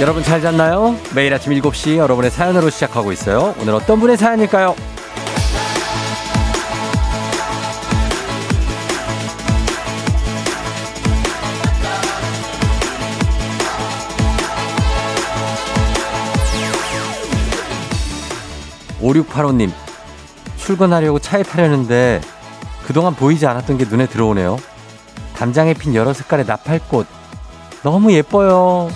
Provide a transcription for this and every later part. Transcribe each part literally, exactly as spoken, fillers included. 여러분 잘 잤나요? 매일 아침 일곱 시 여러분의 사연으로 시작하고 있어요. 오늘 어떤 분의 사연일까요? 오육팔오 님, 출근하려고 차에 타려는데 그동안 보이지 않았던 게 눈에 들어오네요. 담장에 핀 여러 색깔의 나팔꽃 너무 예뻐요.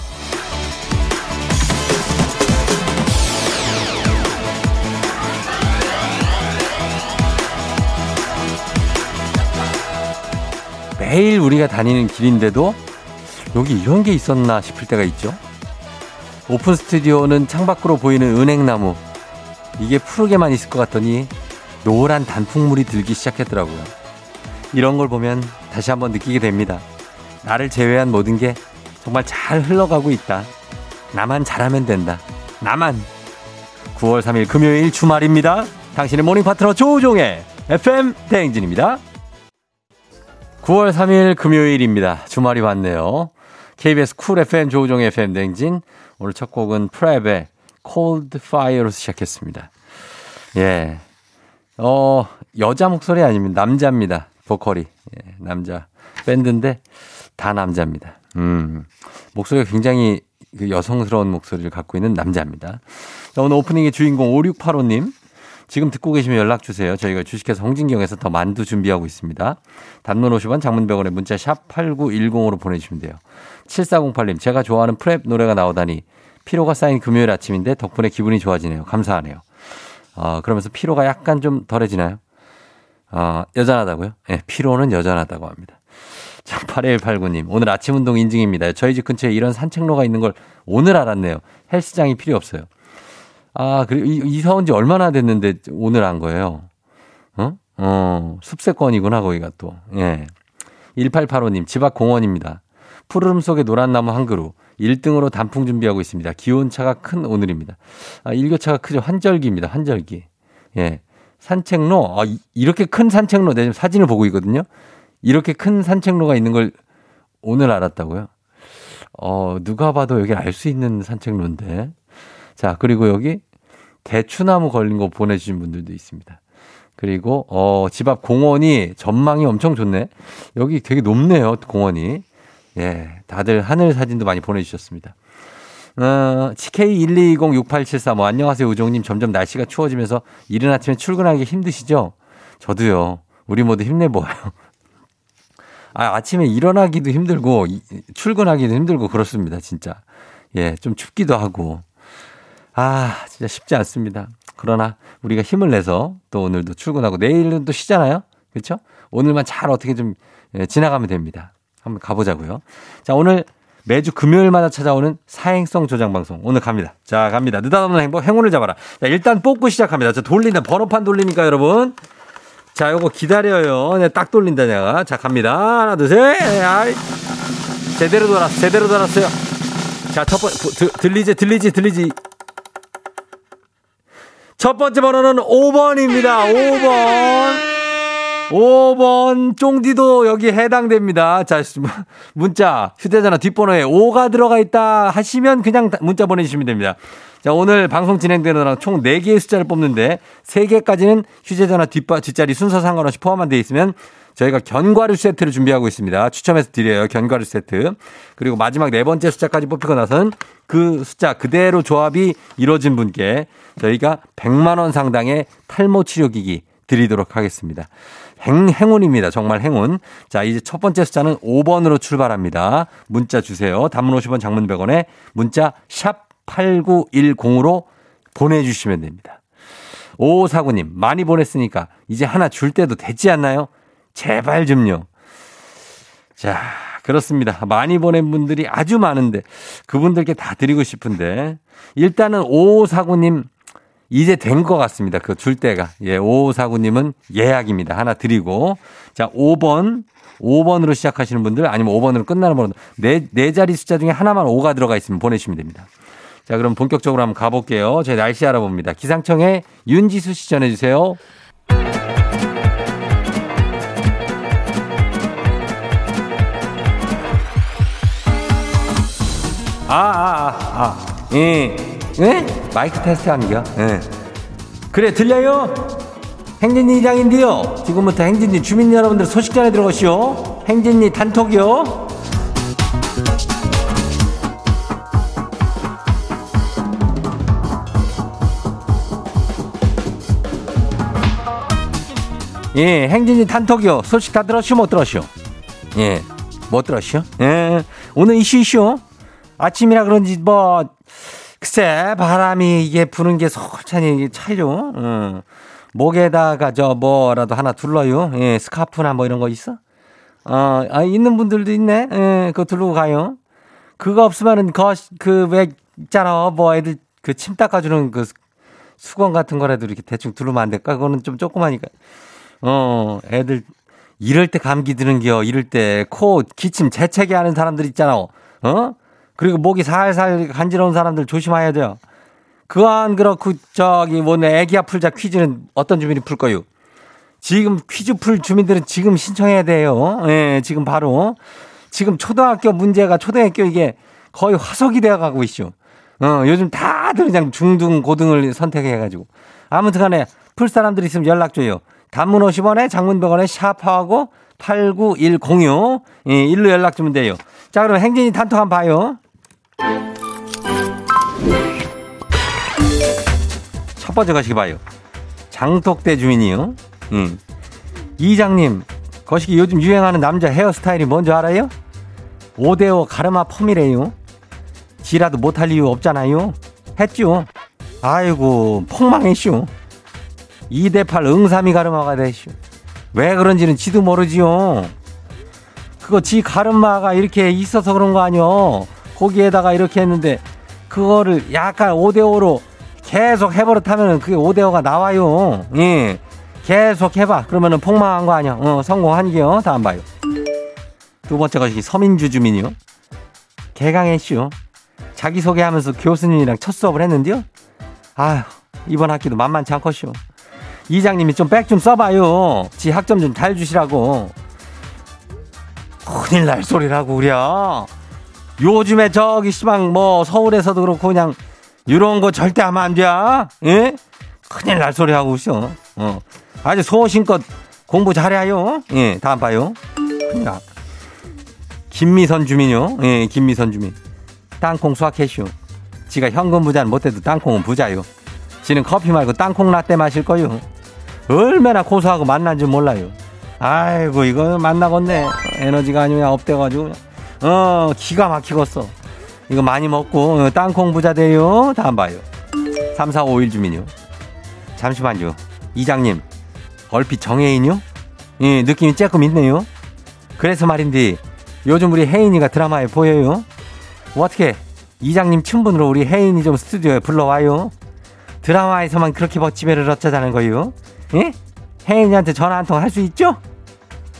매일 우리가 다니는 길인데도 여기 이런 게 있었나 싶을 때가 있죠. 오픈 스튜디오는 창밖으로 보이는 은행나무, 이게 푸르게만 있을 것 같더니 노란 단풍물이 들기 시작했더라고요. 이런 걸 보면 다시 한번 느끼게 됩니다. 나를 제외한 모든 게 정말 잘 흘러가고 있다. 나만 잘하면 된다. 나만. 구월 삼일 금요일 주말입니다. 당신의 모닝 파트너 조우종의 에프엠 대행진입니다. 구월 삼일 금요일입니다. 주말이 왔네요. 케이비에스 쿨 에프엠 조우종의 에프엠 대행진. 오늘 첫 곡은 프랩의 Cold Fire로 시작했습니다. 예, 어 여자 목소리 아닙니다. 남자입니다. 보컬이 예, 남자 밴드인데 다 남자입니다. 음, 목소리가 굉장히 여성스러운 목소리를 갖고 있는 남자입니다. 자, 오늘 오프닝의 주인공 오육팔오 님, 지금 듣고 계시면 연락 주세요. 저희가 주식회사 홍진경에서 더 만두 준비하고 있습니다. 단문 오십 원, 장문 백 원에 문자 샵 팔구일공으로 보내주시면 돼요. 칠사공팔 님, 제가 좋아하는 프랩 노래가 나오다니 피로가 쌓인 금요일 아침인데 덕분에 기분이 좋아지네요. 감사하네요. 어, 그러면서 피로가 약간 좀 덜해지나요? 어, 여전하다고요? 네, 피로는 여전하다고 합니다. 자, 팔일팔구 님, 오늘 아침 운동 인증입니다. 저희 집 근처에 이런 산책로가 있는 걸 오늘 알았네요. 헬스장이 필요 없어요. 아, 그리고 이사 온 지 얼마나 됐는데 오늘 안 거예요? 어? 어, 숲세권이구나, 거기가 또. 예. 일팔팔오 님, 집 앞 공원입니다. 푸르름 속에 노란 나무 한 그루. 일 등으로 단풍 준비하고 있습니다. 기온차가 큰 오늘입니다. 아, 일교차가 크죠. 환절기입니다. 환절기. 예. 산책로, 아, 이렇게 큰 산책로, 내가 지금 사진을 보고 있거든요. 이렇게 큰 산책로가 있는 걸 오늘 알았다고요? 어, 누가 봐도 여기 알 수 있는 산책로인데. 자, 그리고 여기 대추나무 걸린 거 보내주신 분들도 있습니다. 그리고, 어, 집 앞 공원이 전망이 엄청 좋네. 여기 되게 높네요, 공원이. 예, 다들 하늘 사진도 많이 보내주셨습니다. 어, 케이 일이이공 육팔칠삼, 뭐, 안녕하세요, 우종님. 점점 날씨가 추워지면서 이른 아침에 출근하기 힘드시죠? 저도요. 우리 모두 힘내보아요. 아, 아침에 일어나기도 힘들고, 이, 출근하기도 힘들고, 그렇습니다, 진짜. 예, 좀 춥기도 하고. 아, 진짜 쉽지 않습니다. 그러나, 우리가 힘을 내서 또 오늘도 출근하고, 내일은 또 쉬잖아요? 그렇죠? 오늘만 잘 어떻게 좀 예, 지나가면 됩니다. 한번 가보자고요. 자, 오늘 매주 금요일마다 찾아오는 사행성 조장방송. 오늘 갑니다. 자, 갑니다. 느닷없는 행복, 행운을 잡아라. 자, 일단 뽑고 시작합니다. 자, 돌린다. 번호판 돌리니까 여러분. 자, 요거 기다려요. 네, 딱 돌린다, 내가. 자, 갑니다. 하나, 둘, 셋. 아이. 제대로 돌았어. 제대로 돌았어요. 자, 첫 번째. 드, 들리지, 들리지, 들리지. 첫 번째 번호는 오 번입니다. 오 번. 오 번 쫑디도 여기 해당됩니다. 자, 문자 휴대전화 뒷번호에 오가 들어가 있다 하시면 그냥 문자 보내주시면 됩니다. 자, 오늘 방송 진행되는 총 네 개의 숫자를 뽑는데 세 개까지는 휴대전화 뒷바, 뒷자리 순서 상관없이 포함한 데 있으면 저희가 견과류 세트를 준비하고 있습니다. 추첨해서 드려요. 견과류 세트. 그리고 마지막 네 번째 숫자까지 뽑히고 나서는 그 숫자 그대로 조합이 이루어진 분께 저희가 백만 원 상당의 탈모 치료기기 드리도록 하겠습니다. 행, 행운입니다. 정말 행운. 자, 이제 첫 번째 숫자는 오 번으로 출발합니다. 문자 주세요. 단문 오십 원, 장문 백 원에 문자 샵 팔구일공으로 보내주시면 됩니다. 오오사구 님, 많이 보냈으니까 이제 하나 줄 때도 되지 않나요? 제발 좀요. 자, 그렇습니다. 많이 보낸 분들이 아주 많은데 그분들께 다 드리고 싶은데 일단은 오오사구 님 이제 된 것 같습니다. 그 줄 때가. 예, 오오사구 님은 예약입니다. 하나 드리고. 자, 오 번, 오 번으로 시작하시는 분들 아니면 오 번으로 끝나는 분들 네, 네 자리 숫자 중에 하나만 오가 들어가 있으면 보내주시면 됩니다. 자, 그럼 본격적으로 한번 가볼게요. 저희 날씨 알아봅니다. 기상청에 윤지수 씨 전해주세요. 아, 아, 아. 예. 예? 마이크 테스트 하는 거야? 예. 그래, 들려요? 행진이 이장인데요. 지금부터 행진이 주민 여러분들 소식 전해 들어오시오. 행진이 단톡이요. 예, 행진이 단톡이요. 소식 다 들었슈, 못 들었슈? 예, 못 들었슈? 예, 오늘 이슈 이슈. 아침이라 그런지 뭐, 글쎄, 바람이 이게 부는 게 솔찬히 차요. 음. 목에다가 저 뭐라도 하나 둘러요. 예, 스카프나 뭐 이런 거 있어? 어, 아, 있는 분들도 있네. 예, 그거 둘러 가요. 그거 없으면은 거, 그, 왜, 있잖아. 뭐 애들 그 침 닦아주는 그 수건 같은 거라도 이렇게 대충 두르면 안 될까? 그거는 좀 조그마니까. 어, 애들, 이럴 때 감기 드는 겨. 이럴 때 코, 기침, 재채기 하는 사람들 있잖아. 어? 그리고 목이 살살 간지러운 사람들 조심해야 돼요. 그거 안 그렇고, 저기, 뭐네, 애기야 풀자 퀴즈는 어떤 주민이 풀 거요? 지금 퀴즈 풀 주민들은 지금 신청해야 돼요. 예, 지금 바로. 지금 초등학교 문제가 초등학교 이게 거의 화석이 되어 가고 있죠. 어, 요즘 다들 그냥 중등, 고등을 선택해가지고. 아무튼 간에 풀 사람들이 있으면 연락 줘요. 단문 오십 원에 장문 백 원에 샤파하고 팔구일공육. 예, 일로 연락 주면 돼요. 자, 그럼 행진이 단톡 한번 봐요. 첫 번째 거시기 봐요. 장톡대 주민이요. 음. 이장님, 거시기 요즘 유행하는 남자 헤어스타일이 뭔지 알아요? 오대오 가르마 펌이래요. 지라도 못할 이유 없잖아요. 했죠. 아이고, 폭망했쇼. 이대팔 응삼이 가르마가 되시오. 왜 그런지는 지도 모르지요. 그거 지 가르마가 이렇게 있어서 그런 거 아니요. 거기에다가 이렇게 했는데 그거를 약간 오대오로 계속 해버릇하면 그게 오대오가 나와요. 예, 계속 해봐. 그러면 폭망한 거 아니야. 어, 성공한 게요. 다음 봐요. 두 번째 것이 서민주 주민이요. 개강했시오. 자기소개하면서 교수님이랑 첫 수업을 했는데요. 아휴, 이번 학기도 만만치 않겠시오. 이장님이 좀 백 좀 써봐요. 지 학점 좀 잘 주시라고. 큰일 날 소리라고 그려. 요즘에 저기 시방 뭐 서울에서도 그렇고 그냥 이런 거 절대 하면 안 돼. 예? 큰일 날 소리하고 있어. 어. 아주 소신껏 공부 잘해요. 예, 다음 봐요. 야. 김미선 주민요. 예, 김미선 주민. 땅콩 수확해쇼. 지가 현금 부자는 못해도 땅콩은 부자요. 지는 커피 말고 땅콩 라떼 마실 거요. 얼마나 고소하고 맛난지 몰라요. 아이고, 이거 맛나겠네. 에너지가 아니면 업돼가지고. 어, 기가 막히겠어. 이거 많이 먹고 땅콩 부자 돼요. 다음 봐요. 삼사오일 주민요. 잠시만요. 이장님, 얼핏 정혜인요? 예, 느낌이 조금 있네요. 그래서 말인데 요즘 우리 혜인이가 드라마에 보여요. 어떻게 이장님 친분으로 우리 혜인이 좀 스튜디오에 불러와요. 드라마에서만 그렇게 멋지매를 어쩌자는 거요? 예? 혜인이한테 전화 한 통 할 수 있죠?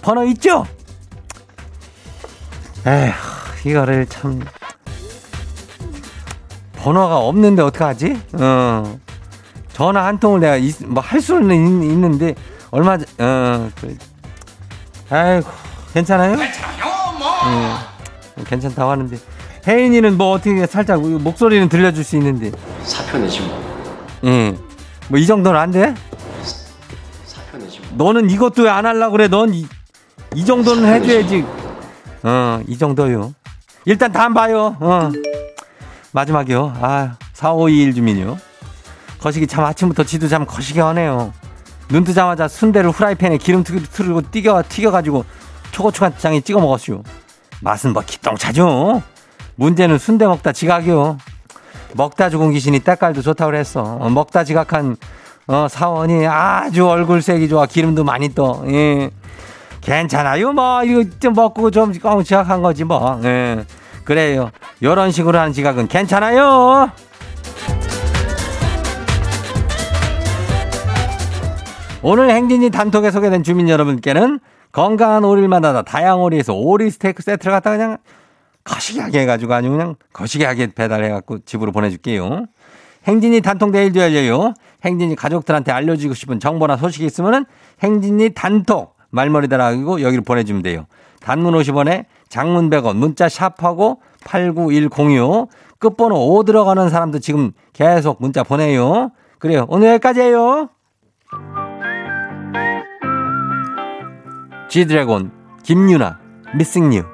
번호 있죠? 에휴, 이거를 참... 번호가 없는데 어떡하지? 어, 전화 한 통을 내가 뭐 할 수는 있, 있는데 얼마... 어, 아이고, 괜찮아요? 예, 괜찮다고 하는데 혜인이는 뭐 어떻게 살짝 목소리는 들려줄 수 있는데 사표 내신 거. 응, 뭐 이 정도는 안 돼? 너는 이것도 왜 안 하려고 그래? 넌 이 이 정도는 해줘야지. 어, 이 정도요. 일단 다음 봐요. 어, 마지막이요. 아, 사오이일 주민요. 거시기 참 아침부터 지도 참 거시기 하네요. 눈 뜨자마자 순대를 후라이팬에 기름 틀고 튀겨, 튀겨가지고 초고추간장에 찍어 먹었슈. 맛은 뭐 기똥차죠. 문제는 순대 먹다 지각이요. 먹다 죽은 귀신이 때깔도 좋다고 그랬어. 어, 먹다 지각한 어, 사원이 아주 얼굴색이 좋아. 기름도 많이 떠. 예. 괜찮아요. 뭐 이거 좀 먹고 좀 어, 지각한 거지 뭐. 예. 그래요. 이런 식으로 하는 지각은 괜찮아요. 오늘 행진이 단톡에 소개된 주민 여러분께는 건강한 오리를 만나다 다양오리에서 오리 스테이크 세트를 갖다 그냥 거시기하게 해가지고 아니면 그냥 거시기하게 배달해갖고 집으로 보내줄게요. 행진이 단톡 내일도 열려요. 행진이 가족들한테 알려주고 싶은 정보나 소식이 있으면은 행진이 단톡 말머리 달아가지고 여기로 보내주면 돼요. 단문 오십 원에 장문 백 원 문자 샵하고 팔구일공육 끝번호 오 들어가는 사람도 지금 계속 문자 보내요. 그래요. 오늘 여기까지예요. G드래곤 김유나 미싱 유.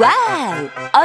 와우,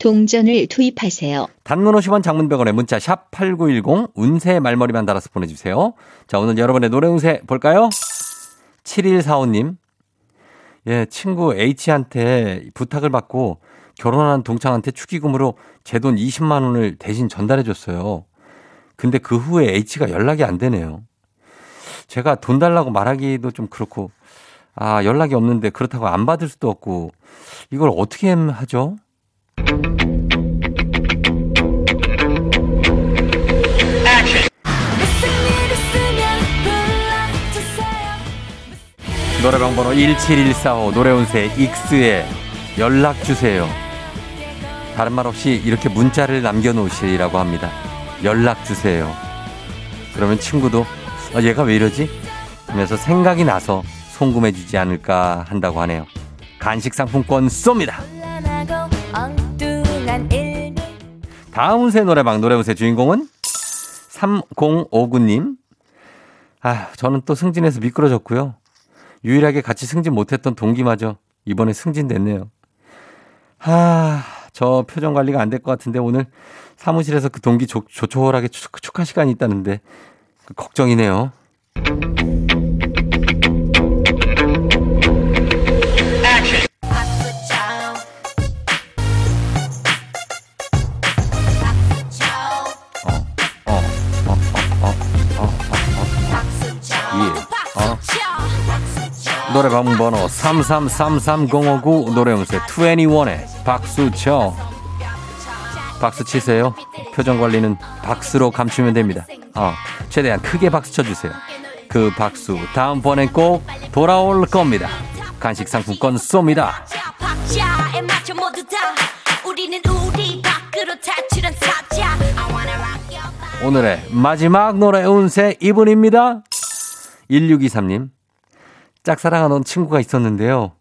동전을 투입하세요. 단문 오십 원, 장문 백 원에 문자 샵 팔구일공 운세 말머리만 달아서 보내주세요. 자, 오늘 여러분의 노래 운세 볼까요? 칠일사오 님. 예, 친구 H한테 부탁을 받고 결혼한 동창한테 축의금으로 제 돈 이십만 원을 대신 전달해 줬어요. 근데 그 후에 H가 연락이 안 되네요. 제가 돈 달라고 말하기도 좀 그렇고, 아, 연락이 없는데 그렇다고 안 받을 수도 없고, 이걸 어떻게 하죠? 노래방 번호 일칠일사오 노래운세 익스에 연락주세요. 다른 말 없이 이렇게 문자를 남겨놓으시라고 합니다. 연락주세요. 그러면 친구도 아, 얘가 왜 이러지? 하면서 생각이 나서 송금해주지 않을까 한다고 하네요. 간식 상품권 쏩니다. 다음 운세 노래방 노래운세 주인공은 삼공오구 님. 아, 저는 또 승진해서 미끄러졌고요. 유일하게 같이 승진 못했던 동기마저 이번에 승진됐네요. 아, 저 표정 관리가 안 될 것 같은데 오늘 사무실에서 그 동기 조, 조촐하게 축하 시간이 있다는데 걱정이네요. 노래방 번호 삼삼삼삼공오구 노래운세 이십일에 박수쳐. 박수치세요. 표정관리는 박수로 감추면 됩니다. 어, 최대한 크게 박수쳐주세요. 그 박수 다음번엔 꼭 돌아올 겁니다. 간식 상품권 쏩니다. 오늘의 마지막 노래운세 이분입니다. 일육이삼 님. 짝사랑하던 친구가 있었는데요.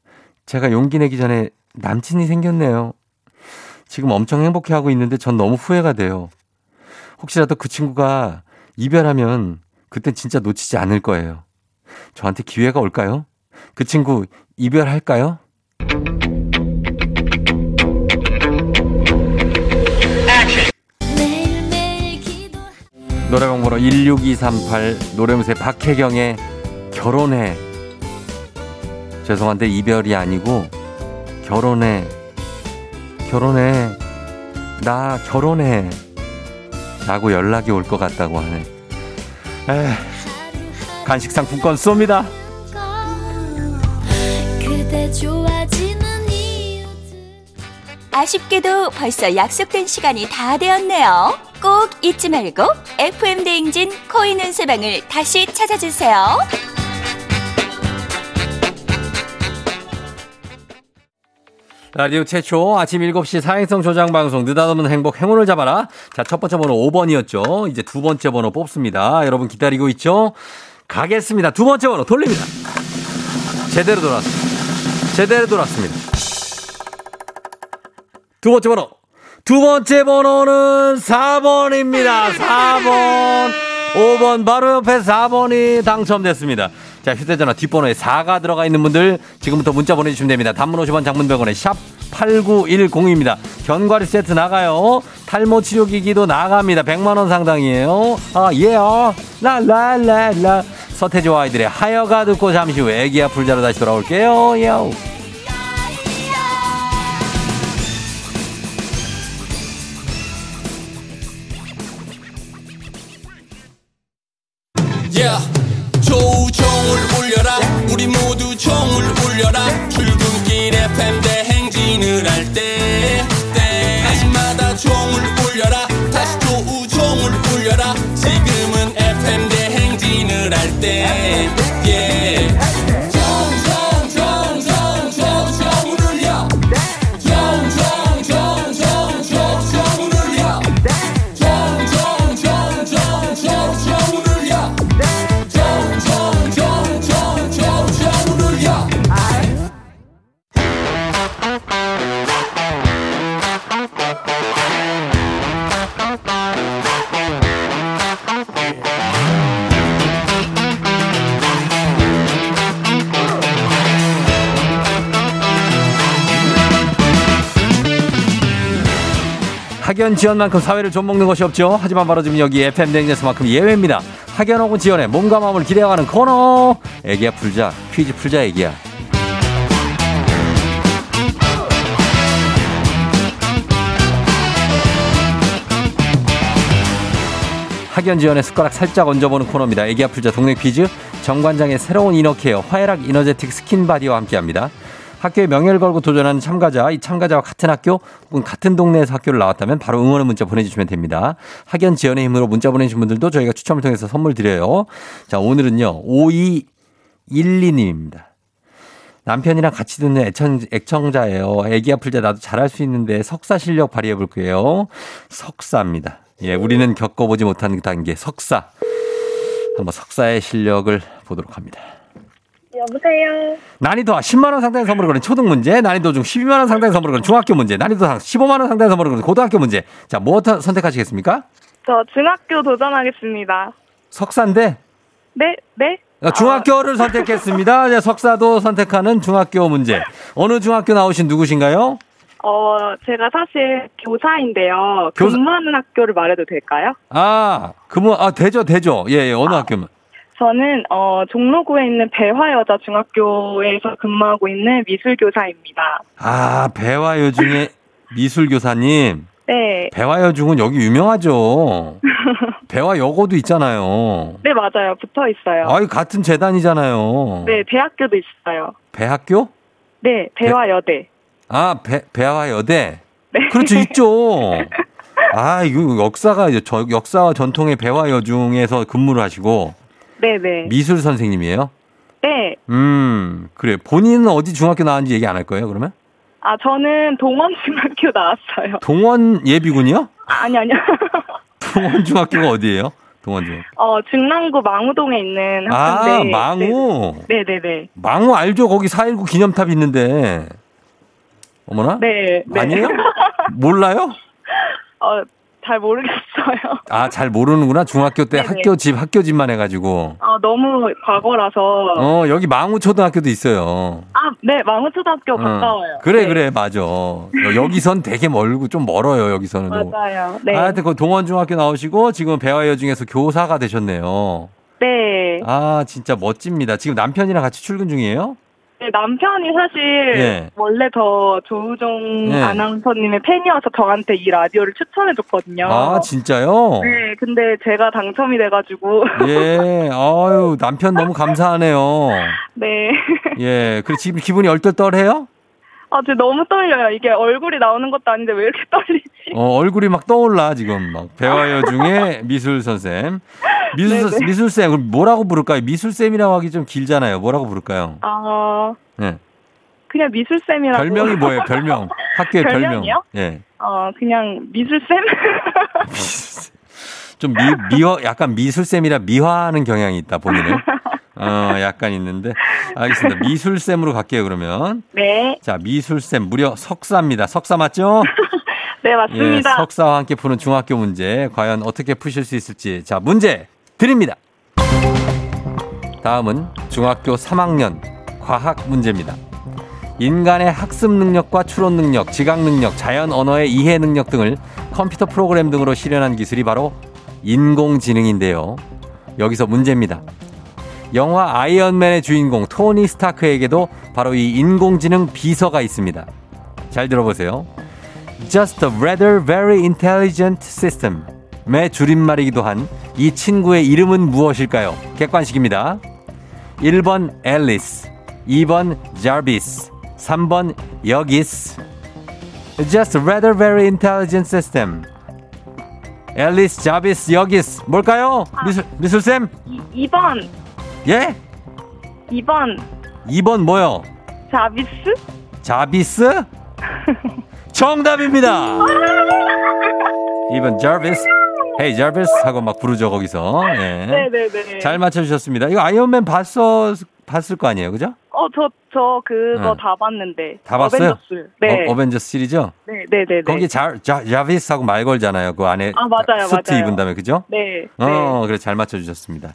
제가 용기 내기 전에 남친이 생겼네요. 지금 엄청 행복해하고 있는데 전 너무 후회가 돼요. 혹시라도 그 친구가 이별하면 그땐 진짜 놓치지 않을 거예요. 저한테 기회가 올까요? 그 친구 이별할까요? 노래방 번호 일육이삼팔 노래운세 박혜경의 결혼해. 죄송한데 이별이 아니고 결혼해. 결혼해. 나 결혼해. 라고 연락이 올 것 같다고 하네. 에이, 간식 상품권 쏩니다. 아쉽게도 벌써 약속된 시간이 다 되었네요. 꼭 잊지 말고 에프엠 대행진 코인 운세방을 다시 찾아주세요. 라디오 최초 아침 일곱 시 사행성 조장방송 느닷없는 행복 행운을 잡아라. 자, 첫 번째 번호 오 번이었죠. 이제 두 번째 번호 뽑습니다. 여러분 기다리고 있죠? 가겠습니다. 두 번째 번호 돌립니다. 제대로 돌았습니다. 제대로 돌았습니다. 두 번째 번호. 두 번째 번호는 사 번입니다. 사 번. 오 번 바로 옆에 사 번이 당첨됐습니다. 자, 휴대전화 뒷번호에 사가 들어가 있는 분들 지금부터 문자 보내주시면 됩니다. 단문 오십 원, 장문 백 원에 샵 팔구일공입니다. 견과류 세트 나가요. 탈모 치료기기도 나갑니다. 백만 원 상당이에요. 아, 예요. 라라라라. 서태지와 아이들의 하여가 듣고 잠시 후 애기야 풀자로 다시 돌아올게요. 예요. Yeah. 에프엠 대행진을 할 때 때마다 종을 울려라 다시 조우종을 울려라 지금은 에프엠 대행진을 할 때 yeah. 학연 지연만큼 사회를 좀먹는 것이 없죠. 하지만 바로 지금 여기 에프엠 대행진에서만큼 예외입니다. 학연 혹은 지연의 몸과 마음을 기대어가는 코너. 애기야 풀자. 퀴즈 풀자 애기야. 학연 지연의 숟가락 살짝 얹어보는 코너입니다. 애기야 풀자 동네 퀴즈. 정관장의 새로운 이너케어 화해락 이너제틱 스킨바디와 함께합니다. 학교에 명예를 걸고 도전하는 참가자, 이 참가자와 같은 학교 혹은 같은 동네에서 학교를 나왔다면 바로 응원의 문자 보내주시면 됩니다. 학연 지연의 힘으로 문자 보내주신 분들도 저희가 추첨을 통해서 선물 드려요. 자, 오늘은요. 오이일이님입니다. 남편이랑 같이 듣는 애청, 애청자예요. 애기야 풀자 나도 잘할 수 있는데 석사 실력 발휘해볼 거예요. 석사입니다. 예, 우리는 겪어보지 못한 단계 석사. 한번 석사의 실력을 보도록 합니다. 여보세요. 난이도 십만 원 상당의 선물을 거는 초등 문제, 난이도 중 십이만 원 상당의 선물을 거는 중학교 문제, 난이도 상 십오만 원 상당의 선물을 거는 고등학교 문제. 자, 무엇을 선택하시겠습니까? 저 중학교 도전하겠습니다. 석사인데? 네, 네. 중학교를 아. 선택했습니다. 이제 석사도 선택하는 중학교 문제. 어느 중학교 나오신 누구신가요? 어, 제가 사실 교사인데요. 교사... 근무하는 학교를 말해도 될까요? 아, 근무 아 되죠, 되죠. 예, 예 어느 아. 학교면? 저는 어, 종로구에 있는 배화여자 중학교에서 근무하고 있는 미술교사입니다. 아, 배화여중의 미술교사님. 네. 배화여중은 여기 유명하죠. 배화여고도 있잖아요. 네, 맞아요. 붙어 있어요. 아이, 같은 재단이잖아요. 네, 대학교도 있어요. 배학교? 네, 배화여대. 아, 배, 배화여대? 네. 그렇죠, 있죠. 아, 이거 역사가, 저, 역사와 전통의 배화여중에서 근무를 하시고. 네네. 미술 선생님이에요? 네. 음, 그래. 본인은 어디 중학교 나왔는지 얘기 안 할 거예요, 그러면? 아, 저는 동원중학교 나왔어요. 동원 예비군이요? 아니, 아니요. 동원중학교가 어디예요? 동원중학교. 어, 중랑구 망우동에 있는 학교인데. 아, 망우? 네네네. 네네네. 망우 알죠? 거기 사일구 기념탑 있는데. 어머나? 네. 아니에요? 네. 몰라요? 어, 잘 모르겠어요. 아, 잘 모르는구나. 중학교 때 네네. 학교 집, 학교 집만 해가지고. 아, 너무 과거라서. 어, 여기 망우초등학교도 있어요. 아, 네, 망우초등학교 어. 가까워요. 그래, 네. 그래, 맞아. 여기선 되게 멀고 좀 멀어요, 여기서는. 맞아요. 네. 아, 하여튼 그 동원중학교 나오시고 지금 배화여중에서 교사가 되셨네요. 네. 아, 진짜 멋집니다. 지금 남편이랑 같이 출근 중이에요? 네, 남편이 사실 예. 원래 더 조우종 예. 아나운서님의 팬이어서 저한테 이 라디오를 추천해줬거든요. 아, 진짜요? 네, 근데 제가 당첨이 돼가지고. 예, 아유, 남편 너무 감사하네요. 네. 예, 그래, 지금 기분이 얼떨떨해요? 아, 지금 너무 떨려요. 이게 얼굴이 나오는 것도 아닌데 왜 이렇게 떨리지? 어, 얼굴이 막 떠올라, 지금. 막 배화여중의 미술선생. 미술선, 미술쌤, 그럼 뭐라고 부를까요? 미술쌤이라고 하기 좀 길잖아요. 뭐라고 부를까요? 아, 어... 네. 그냥 미술쌤이라고. 별명이 뭐예요? 별명. 학교의 별명. 별명이요? 예. 네. 어, 그냥 미술쌤? 좀 미, 미화, 약간 미술쌤이라 미화하는 경향이 있다, 본인은. 어, 약간 있는데. 알겠습니다. 미술쌤으로 갈게요, 그러면. 네. 자, 미술쌤, 무려 석사입니다. 석사 맞죠? 네, 맞습니다. 예, 석사와 함께 푸는 중학교 문제. 과연 어떻게 푸실 수 있을지. 자, 문제 드립니다. 다음은 중학교 삼 학년 과학 문제입니다. 인간의 학습 능력과 추론 능력, 지각 능력, 자연 언어의 이해 능력 등을 컴퓨터 프로그램 등으로 실현한 기술이 바로 인공지능인데요. 여기서 문제입니다. 영화 아이언맨의 주인공 토니 스타크에게도 바로 이 인공지능 비서가 있습니다. 잘 들어보세요. Just a rather very intelligent system의 줄임말이기도 한 이 친구의 이름은 무엇일까요? 객관식입니다. 일 번 앨리스, 이 번 자비스, 삼 번 여기스. Just rather very intelligent system. 앨리스 자비스 여기스. 뭘까요? 아, 미술, 미술쌤? 이, 이 번. 예? 이 번. 이 번 뭐요? 자비스? 자비스? 정답입니다. 이 번 자비스. 헤이 자비스 하고 막 부르죠 거기서. 예. 네네네. 잘 맞춰주셨습니다. 이거 아이언맨 봤어, 봤을 거 아니에요, 그죠? 어, 저, 저 그거 어. 다 봤는데. 다 봤어요? 어벤져스. 네. 어, 어벤져스 시리죠? 네네네. 거기 자, 자, 자비스하고 말 걸잖아요. 그 안에 아, 맞아요, 수트 맞아요. 입은 다음에, 그죠? 네. 어, 네. 그래, 잘 맞춰주셨습니다.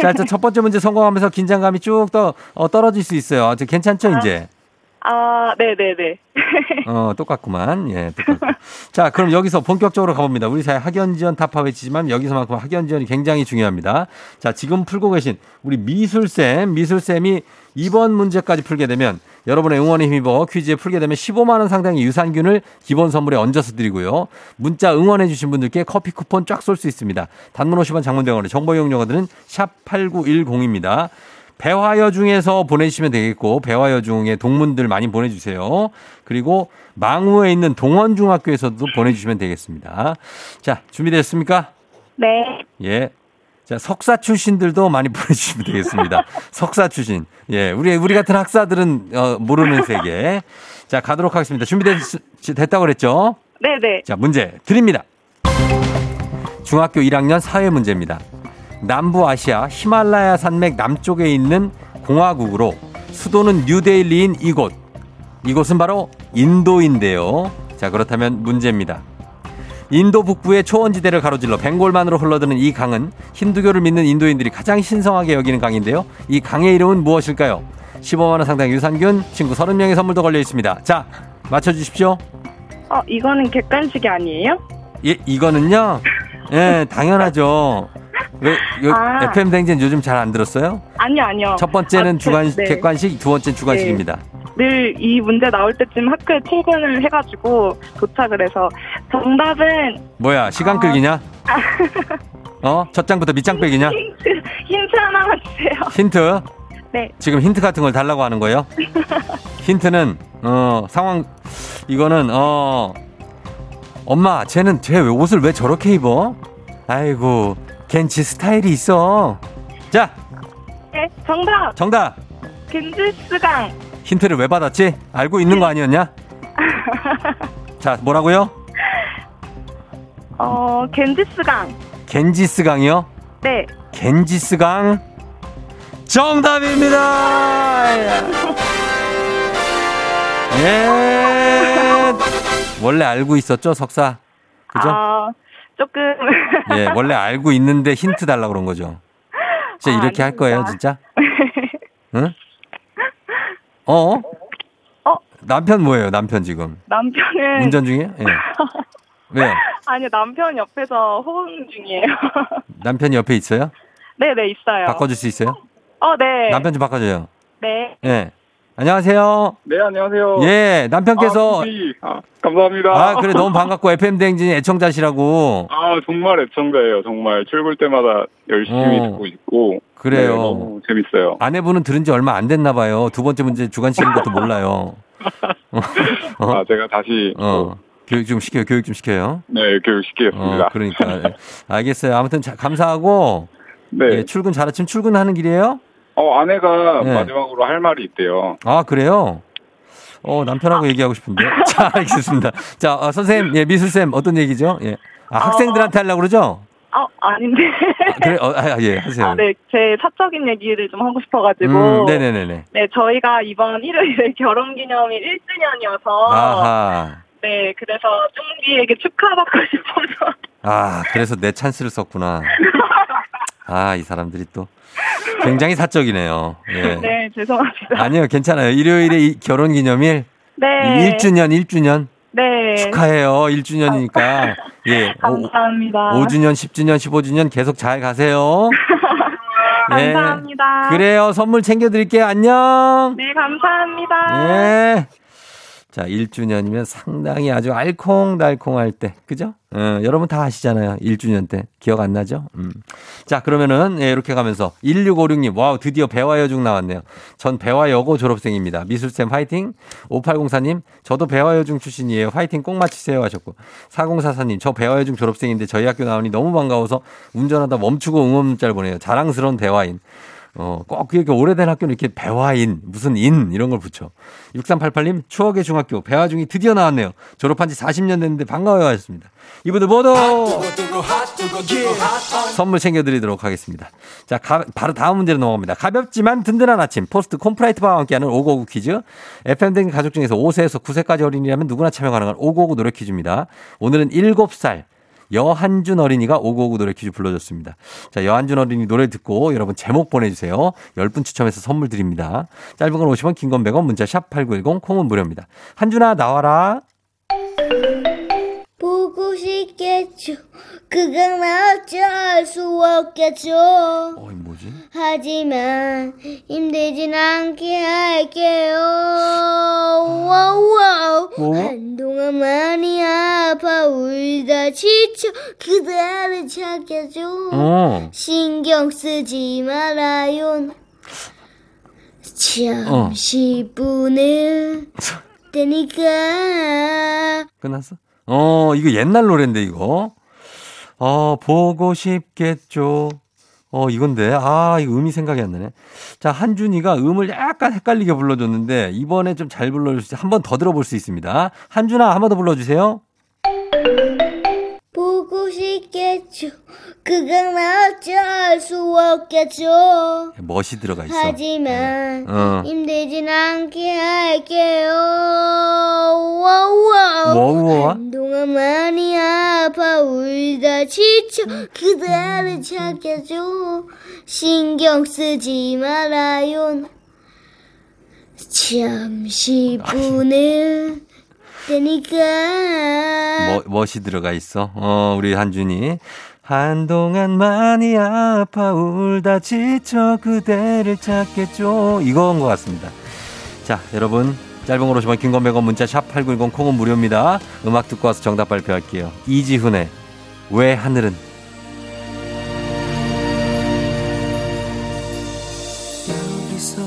자, 일단 첫 번째 문제 성공하면서 긴장감이 쭉 떠, 어, 떨어질 수 있어요. 아, 괜찮죠, 아. 이제? 아, 네네네. 어, 똑같구만. 예, 똑같고. 자, 그럼 여기서 본격적으로 가봅니다. 우리 사회 학연지원 타파 외치지만 여기서만큼 학연지원이 굉장히 중요합니다. 자, 지금 풀고 계신 우리 미술쌤, 미술쌤이 이번 문제까지 풀게 되면 여러분의 응원에 힘입어 퀴즈에 풀게 되면 십오만 원 상당의 유산균을 기본 선물에 얹어서 드리고요. 문자 응원해 주신 분들께 커피 쿠폰 쫙 쏠 수 있습니다. 단문 오십 원 장문병원의 정보 이용료들은 샵팔구일공입니다. 배화여중에서 보내주시면 되겠고 배화여중의 동문들 많이 보내주세요. 그리고 망우에 있는 동원중학교에서도 보내주시면 되겠습니다. 자, 준비됐습니까? 네. 예. 자, 석사 출신들도 많이 보내주시면 되겠습니다. 석사 출신. 예, 우리 우리 같은 학사들은 어, 모르는 세계. 자, 가도록 하겠습니다. 준비됐다고 그랬죠? 네, 네. 자, 문제 드립니다. 중학교 일 학년 사회 문제입니다. 남부아시아 히말라야 산맥 남쪽에 있는 공화국으로 수도는 뉴델리인 이곳. 이곳은 바로 인도인데요. 자, 그렇다면 문제입니다. 인도 북부의 초원지대를 가로질러 벵골만으로 흘러드는 이 강은 힌두교를 믿는 인도인들이 가장 신성하게 여기는 강인데요. 이 강의 이름은 무엇일까요? 십오만 원 상당 유산균, 친구 서른 명의 선물도 걸려 있습니다. 자, 맞춰주십시오. 어, 이거는 객관식이 아니에요? 예, 이거는요. 예, 당연하죠. 왜, 아. 에프엠 대행진 요즘 잘 안 들었어요? 아니요, 아니요. 첫 번째는 아, 주관, 네. 객관식, 두 번째는 주관식입니다. 네. 늘 이 문제 나올 때쯤 학교에 출근을 해가지고 도착을 해서 정답은 뭐야, 시간 어. 끌기냐? 아. 어? 첫 장부터 밑장 빼기냐? 힌트, 힌트 하나만 주세요. 힌트? 네. 지금 힌트 같은 걸 달라고 하는 거예요? 힌트는 어 상황 이거는 어 엄마 쟤는 쟤 왜 옷을 왜 저렇게 입어? 아이고 겐지 스타일이 있어. 자. 네, 정답. 정답. 겐지스강. 힌트를 왜 받았지? 알고 있는 거 아니었냐? 자, 뭐라고요? 어, 겐지스강. 겐지스강이요? 네. 겐지스강. 정답입니다. 예. 원래 알고 있었죠, 석사. 그죠? 아... 조금. 예, 원래 알고 있는데 힌트 달라고 그런 거죠. 진짜 아, 이렇게 아닙니다. 할 거예요, 진짜? 응? 어? 어? 남편 뭐예요, 남편 지금? 남편은. 운전 중이에요? 예. 왜? 아니요, 남편 옆에서 호응 중이에요. 남편이 옆에 있어요? 네네, 있어요. 바꿔줄 수 있어요? 어, 네. 남편 좀 바꿔줘요. 네. 예. 안녕하세요. 네, 안녕하세요. 예, 남편께서. 아, 아, 감사합니다. 아, 그래, 너무 반갑고, 에프엠 대행진 애청자시라고. 아, 정말 애청자예요, 정말. 출근 때마다 열심히 어, 듣고 있고. 그래요. 네, 너무 재밌어요. 아내분은 들은 지 얼마 안 됐나 봐요. 두 번째 문제 주관식인 것도 몰라요. 어? 아, 제가 다시. 어. 교육 좀 시켜요, 교육 좀 시켜요. 네, 교육 시키겠습니다. 어, 그러니까. 네. 알겠어요. 아무튼 자, 감사하고. 네. 예, 출근 잘하, 지금 출근하는 길이에요? 어, 아내가 네. 마지막으로 할 말이 있대요. 아, 그래요? 어, 남편하고 얘기하고 싶은데. 자, 알겠습니다. 자, 어, 선생님, 예, 미술쌤, 어떤 얘기죠? 예. 아, 학생들한테 어... 하려고 그러죠? 어, 아닌데. 아, 그래, 어, 아, 예, 하세요. 아, 네, 제 사적인 얘기를 좀 하고 싶어가지고. 음, 네네네네. 네, 저희가 이번 일요일에 결혼 기념일 일 주년이어서. 아하. 네, 그래서 쫑디에게 축하받고 싶어서. 아, 그래서 내 찬스를 썼구나. 아, 이 사람들이 또. 굉장히 사적이네요. 예. 네, 죄송합니다. 아니요, 괜찮아요. 일요일에 결혼 기념일. 네. 일 주년, 일 주년. 네. 축하해요. 일 주년이니까. 예. 감사합니다. 오 주년, 십 주년, 십오 주년 계속 잘 가세요. 예. 감사합니다. 그래요. 선물 챙겨드릴게요. 안녕. 네, 감사합니다. 예. 자, 일 주년이면 상당히 아주 알콩달콩할 때. 그죠? 어, 여러분 다 아시잖아요. 일 주년 때. 기억 안 나죠? 음. 자, 그러면은, 예, 이렇게 가면서. 일육오육 님, 와우, 드디어 배화여중 나왔네요. 전 배화여고 졸업생입니다. 미술쌤 화이팅. 오팔공사 님, 저도 배화여중 출신이에요. 화이팅 꼭 맞히세요. 하셨고. 사공사사 님, 저 배화여중 졸업생인데 저희 학교 나오니 너무 반가워서 운전하다 멈추고 응원 문자를 보내요. 자랑스러운 배화인. 어, 꼭 이렇게 오래된 학교는 이렇게 배화인, 무슨 인, 이런 걸 붙여. 육삼팔팔 님, 추억의 중학교, 배화중이 드디어 나왔네요. 졸업한 지 사십 년 됐는데 반가워요. 하셨습니다. 이분들 모두 선물 챙겨드리도록 하겠습니다. 자, 가, 바로 다음 문제로 넘어갑니다. 가볍지만 든든한 아침, 포스트 콤프라이트 바와 함께하는 오구오구 퀴즈. 에프엠 등 가족 중에서 오 세에서 구 세까지 어린이라면 누구나 참여 가능한 오구오구 노래 퀴즈입니다. 오늘은 일곱 살. 여한준 어린이가 오구오구 노래 퀴즈 불러줬습니다. 자, 여한준 어린이 노래 듣고 여러분 제목 보내주세요. 열 분 추첨해서 선물 드립니다. 짧은 건 오십 원, 긴 건 백 원, 문자 샵 팔구일공, 콩은 무료입니다. 한준아 나와라. 보고 싶겠죠. 그건 어쩔 수 없겠죠. 어이 뭐지? 하지만 힘들진 않게 할게요. 와우 와우. 한동안 많이 아파 울다 지쳐 그대를 찾겠죠. 어. 신경 쓰지 말아요. 잠시 어. 보낼 테니까. 끝났어? 어, 이거 옛날 노래인데, 이거. 어, 보고 싶겠죠. 어, 이건데. 아, 이거 음이 생각이 안 나네. 자, 한준이가 음을 약간 헷갈리게 불러줬는데, 이번에 좀 잘 불러주세요. 한 번 더 들어볼 수 있습니다. 한준아, 한 번 더 불러주세요. 보고 싶겠죠. 그건 어쩔 수 없겠죠. 멋이 들어가 있어. 하지만 어. 힘들진 않게 할게요. 와우와우. 한동안 많이 아파 울다 지쳐 그대를 찾겠죠. 신경 쓰지 말아요. 잠시 보낼 되니까. 멋이 들어가 있어. 어, 우리 한준이. 한동안 많이 아파 울다 지쳐 그대를 찾겠죠. 이건 것 같습니다. 자, 여러분. 짧은 걸 오시면 긴건 백 원 문자 샵팔구일공 콩은 무료입니다. 음악 듣고 와서 정답 발표할게요. 이지훈의 왜 하늘은. 여기서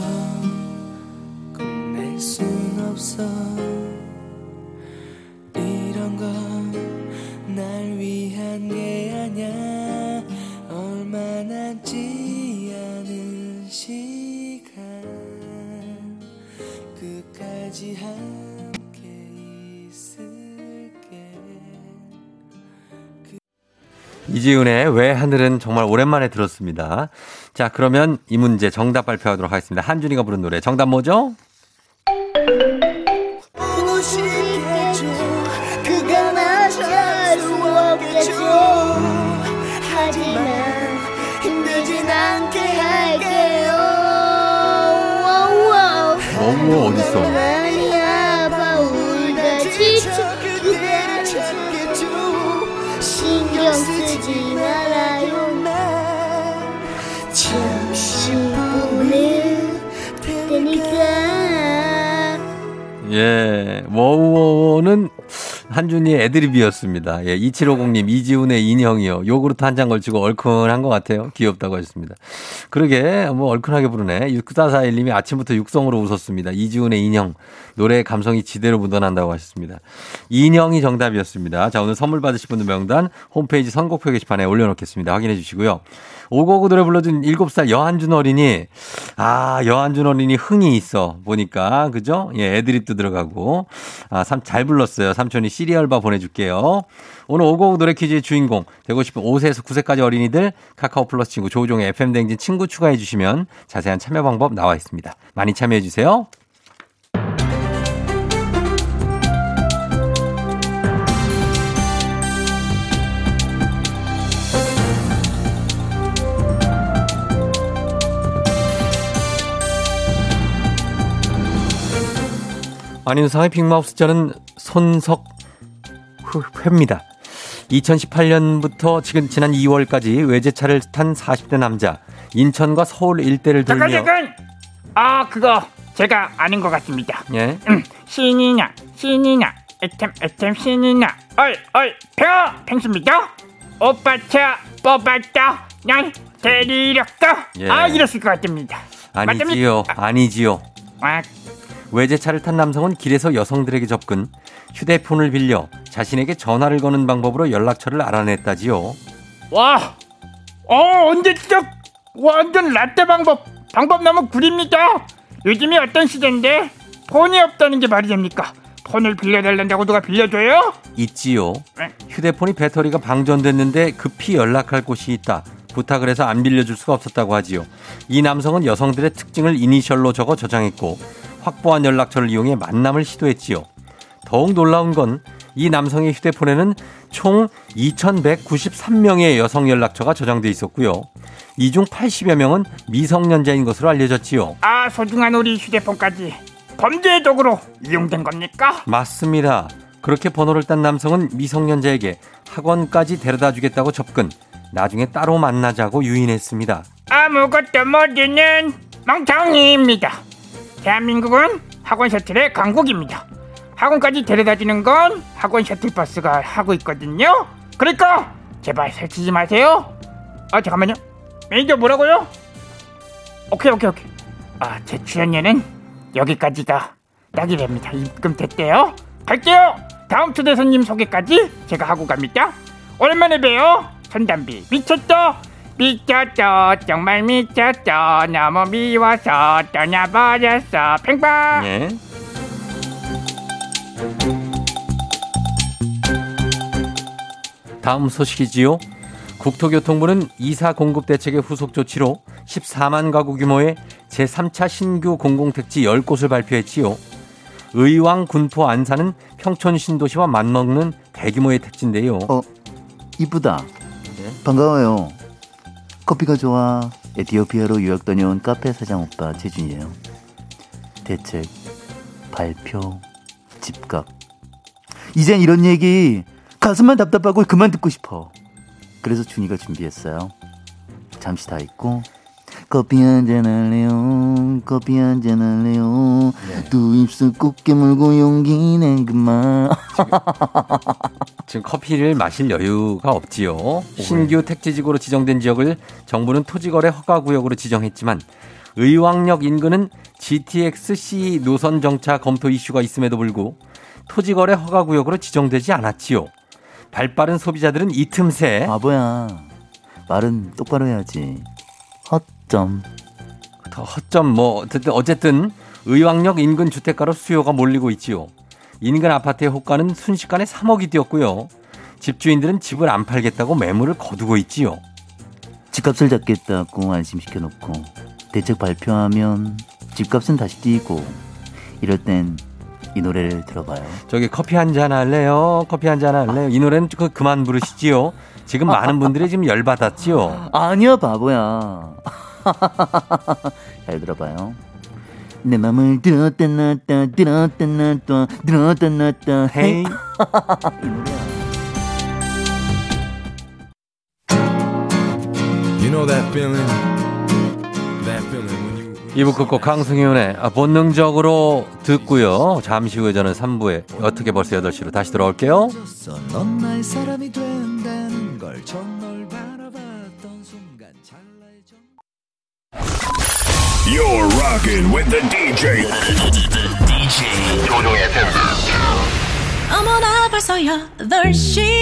끝낼 순 없어. 이지훈의 왜 하늘은 정말 오랜만에 들었습니다. 자, 그러면 이 문제 정답 발표하도록 하겠습니다. 한준이가 부른 노래 정답 뭐죠? 어머 어딨어? 예, 워우워우는 한준이의 애드립이었습니다. 예, 이칠오공 님, 이지훈의 인형이요. 요구르트 한 장 걸치고 얼큰한 것 같아요. 귀엽다고 하셨습니다. 그러게, 뭐, 얼큰하게 부르네. 육사사일 님이 아침부터 육성으로 웃었습니다. 이지훈의 인형. 노래의 감성이 지대로 묻어난다고 하셨습니다. 인형이 정답이었습니다. 자, 오늘 선물 받으실 분들 명단 홈페이지 선곡표 게시판에 올려놓겠습니다. 확인해 주시고요. 오구오구 노래 불러준 일곱 살 여한준 어린이. 아, 여한준 어린이 흥이 있어. 보니까, 그죠? 예, 애드립도 들어가고. 아, 삼, 잘 불렀어요. 삼촌이 시리얼바 보내줄게요. 오늘 오구오구 노래 퀴즈의 주인공 되고 싶은 오 세에서 구 세까지 어린이들 카카오 플러스 친구 조우종의 에프엠 대행진 친구 추가해 주시면 자세한 참여 방법 나와 있습니다. 많이 참여해 주세요. 안윤상의 빅마우스 저는 손석 회입니다. 이천십팔 년부터 지금 지난 이월까지 외제차를 탄 사십 대 남자, 인천과 서울 일대를 돌며. 잠깐 잠깐. 아 그거 제가 아는 것 같습니다. 예. 음, 신이냐 신이냐 에템 에템 신이나 얼얼 배워 펭수입니다. 오빠 차 뽑았다 날 데리렸다. 예. 아 이랬을 것 같습니다. 아니지요 맞습니다. 아니지요. 아. 외제차를 탄 남성은 길에서 여성들에게 접근, 휴대폰을 빌려 자신에게 전화를 거는 방법으로 연락처를 알아냈다지요. 와, 어 언제적 완전 라떼 방법 방법 나면 구립니다. 요즘이 어떤 시대인데 폰이 없다는 게 말이 됩니까? 폰을 빌려달란다고 누가 빌려줘요? 있지요. 네. 휴대폰이 배터리가 방전됐는데 급히 연락할 곳이 있다. 부탁을 해서 안 빌려줄 수가 없었다고 하지요. 이 남성은 여성들의 특징을 이니셜로 적어 저장했고 확보한 연락처를 이용해 만남을 시도했지요. 더욱 놀라운 건 이 남성의 휴대폰에는 총 이천백구십삼 명의 여성 연락처가 저장돼 있었고요. 이 중 팔십여 명은 미성년자인 것으로 알려졌지요. 아, 소중한 우리 휴대폰까지 범죄의 도구로 이용된 겁니까? 맞습니다. 그렇게 번호를 딴 남성은 미성년자에게 학원까지 데려다주겠다고 접근, 나중에 따로 만나자고 유인했습니다. 아무것도 모르는 멍청이입니다. 대한민국은 학원 셔틀의 강국입니다. 학원까지 데려다주는 건 학원 셔틀버스가 하고 있거든요. 그러니까 제발 설치지 마세요. 아 잠깐만요. 매니저 뭐라고요? 오케이 오케이 오케이. 아 제 출연료는 여기까지가 낙이 됩니다. 입금 됐대요. 갈게요. 다음 초대손님 소개까지 제가 하고 갑니다. 오랜만에 봬요. 전담비 미쳤어 미쳤어 정말 미쳤어 너무 미워서 떠나버렸어 팽빵. 네. 다음 소식이지요. 국토교통부는 이사 공급 대책의 후속 조치로 십사만 가구 규모의 제삼 차 신규 공공택지 열 곳을 발표했지요. 의왕, 군포, 안산은 평촌 신도시와 맞먹는 대규모의 택지인데요. 어, 이쁘다. 네? 반가워요. 커피가 좋아. 에티오피아로 유학 다녀온 카페 사장 오빠 재준이에요. 대책, 발표, 집값. 이젠 이런 얘기 가슴만 답답하고 그만 듣고 싶어. 그래서 준이가 준비했어요. 잠시 다 있고 커피 한잔 할래요 커피 한잔 할래요 네. 두 입술 곱게 물고 용기 낸 그만. 지금, 지금 커피를 마실 여유가 없지요. 오, 신규 택지지구로 지정된 지역을 정부는 토지거래 허가구역으로 지정했지만 의왕역 인근은 지티엑스-C 노선 정차 검토 이슈가 있음에도 불구하고 토지거래 허가구역으로 지정되지 않았지요. 발빠른 소비자들은 이 틈새 바보야 말은 똑바로 해야지. 허점 더 허점 뭐 어쨌든 의왕역 인근 주택가로 수요가 몰리고 있지요. 인근 아파트의 호가는 순식간에 삼억이 뛰었고요. 집주인들은 집을 안 팔겠다고 매물을 거두고 있지요. 집값을 잡겠다고 안심시켜놓고 대책 발표하면 집값은 다시 뛰고 이럴 땐 이 노래를 들어봐요. 저기 커피 한잔 할래요. 커피 한잔 할래요. 아. 이 노래는 그, 그만 부르시지요. 지금 아. 많은 분들이 지금 열받았지요. 아니야 바보야. 잘 들어봐요. 내 맘을 들었다 놨다 들었다 놨다 들었다 놨다 헤이. You know that feeling. That feeling. 이 부 끝곡 강승윤의 본능적으로 듣고요. 잠시 후에 저는 삼 부에 어떻게 벌써 여덟 시로 다시 돌아올게요. 넌 나의 사람이 된다는 걸 정말 바라봤던 순간 찰나의 정... You're rocking with the 디제이. The 디제이. 조종의 에프엠. 어머나 벌써 여덟 시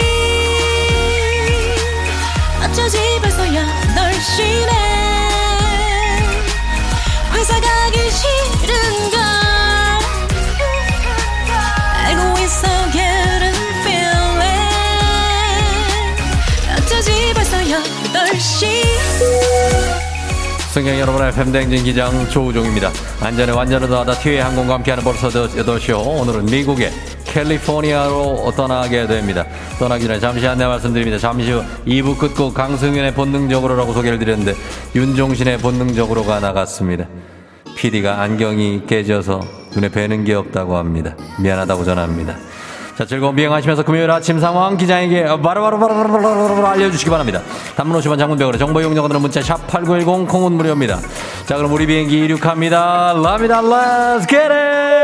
어쩌지 벌써 여덟 시네 회사 가기 싫은걸 알고 있어 getting feeling 어쩌지 벌써 여덟 시. 승객 여러분의 에프엠 대행진 기장 조우종입니다. 안전에 완전을 더하다 티웨이 항공과 함께하는 벌써 여덟 시요. 오늘은 미국의 캘리포니아로 떠나게 됩니다. 떠나기 전에 잠시 안내 말씀드립니다. 잠시 후 이 부 끝곡 강승윤의 본능적으로라고 소개를 드렸는데 윤종신의 본능적으로가 나갔습니다. 피디가 안경이 깨져서 눈에 뵈는 게 없다고 합니다. 미안하다고 전합니다. 자, 즐거운 비행하시면서 금요일 아침 상황 기장에게 바로바로 바로 바로 바로 알려주시기 바랍니다. 단문 오십 원 장문병으로 정보 이용료들은 문자 샵팔구일공 콩은 무료입니다. 자 그럼 우리 비행기 이륙합니다. 랍니다. Let's get it.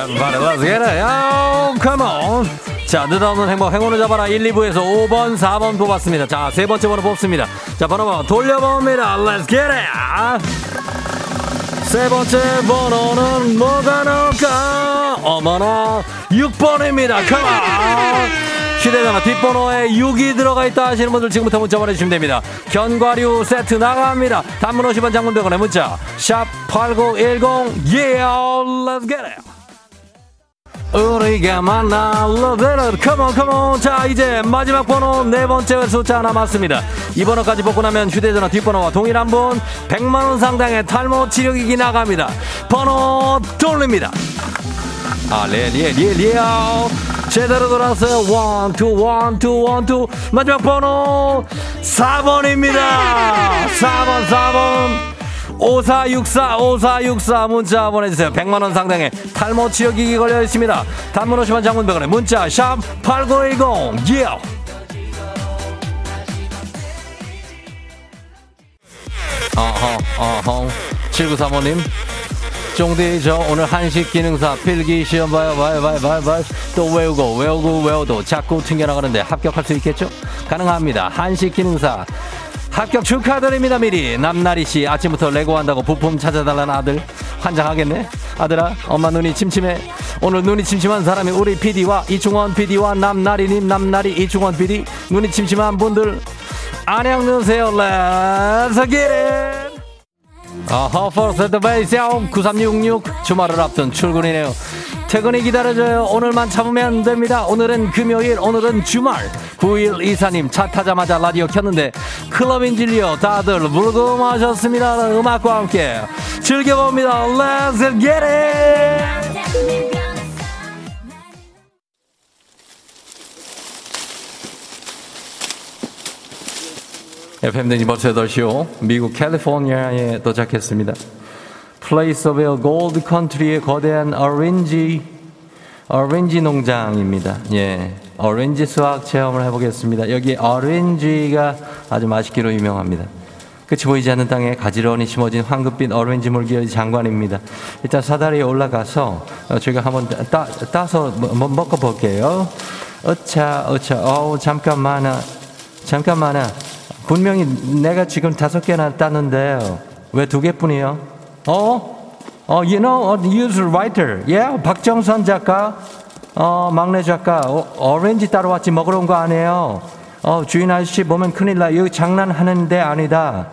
Everybody let's get it. Oh, come on. 자, 느닷없는 행복, 행운을 잡아라. 일, 이 부에서 오 번, 사 번 뽑았습니다. 자, 세 번째 번호 뽑습니다. 자, 번호번 돌려봅니다. Let's get it. 세 번째 번호는 뭐가 나올까? 어머나, 육 번입니다. Come on. 휴대전화 뒷번호에 육이 들어가 있다 하시는 분들 지금부터 문자 보내주시면 됩니다. 견과류 세트 나갑니다. 단문 오십 원, 장문 백 원에 문자 샵 팔구일공. Yeah, let's get it. 우리가 만나 Love it. Come on, come on. 자, 이제 마지막 번호 네 번째 숫자 남았습니다. 이 번호까지 뽑고 나면 휴대전화 뒷번호와 동일한 분 백만 원 상당의 탈모 치료기기 나갑니다. 번호 돌립니다. 아, 네, 네, 네, 네. 제대로 돌아왔어요. 원, 투, 원, 투, 원, 투. 마지막 번호 사 번입니다. 사 번, 사 번. 오사육사, 오사육사 문자 보내주세요. 백만 원 상당의 탈모 치료기기 걸려 있습니다. 단문 오십 원, 장문 백 원에 문자 샵 팔구일공. 예. Yeah. 어허, 어허. 칠구삼오 님. 종디 저 오늘 한식 기능사 필기 시험 봐요 봐요 봐요 봐요 봐요 또 외우고 외우고 외워도 자꾸 튕겨나가는데 합격할 수 있겠죠? 가능합니다. 한식 기능사 합격 축하드립니다. 미리 남나리씨 아침부터 레고한다고 부품 찾아달라는 아들 환장하겠네. 아들아, 엄마 눈이 침침해. 오늘 눈이 침침한 사람이 우리 피디와 이충원 피디와 남나리님, 남나리 이충원 피디. 눈이 침침한 분들 안녕 누세요. Let's get it. 어허, 퍼스트 베이스형 구삼육육. 주말을 앞둔 출근이네요. 퇴근이 기다려져요. 오늘만 참으면 됩니다. 오늘은 금요일, 오늘은 주말. 구일 이사님, 차 타자마자 라디오 켰는데 클럽인 진리요. 다들 불금하셨습니다. 음악과 함께 즐겨봅니다. Let's get it. 에프엠 대행진 벌써 여덟 시요. 미국 캘리포니아에 도착했습니다. Place of a Gold Country의 거대한 오렌지, 오렌지 농장입니다. 예, 오렌지 수확 체험을 해보겠습니다. 여기 오렌지가 아주 맛있기로 유명합니다. 끝이 보이지 않는 땅에 가지런히 심어진 황금빛 오렌지 물결이 장관입니다. 일단 사다리에 올라가서 저희가 한번 따, 따서 먹어볼게요. 어차, 어차, 어우, 잠깐만아, 잠깐만아. 분명히 내가 지금 다섯 개나 땄는데 왜 두 개뿐이요? 어? 어, you know, you're a writer. Yeah? 박정선 작가, 어, 막내 작가, 어, 오렌지 따로 왔지 먹으러 온 거 아니에요? 어, 주인 아저씨 보면 큰일 나. 여기 장난하는데 아니다.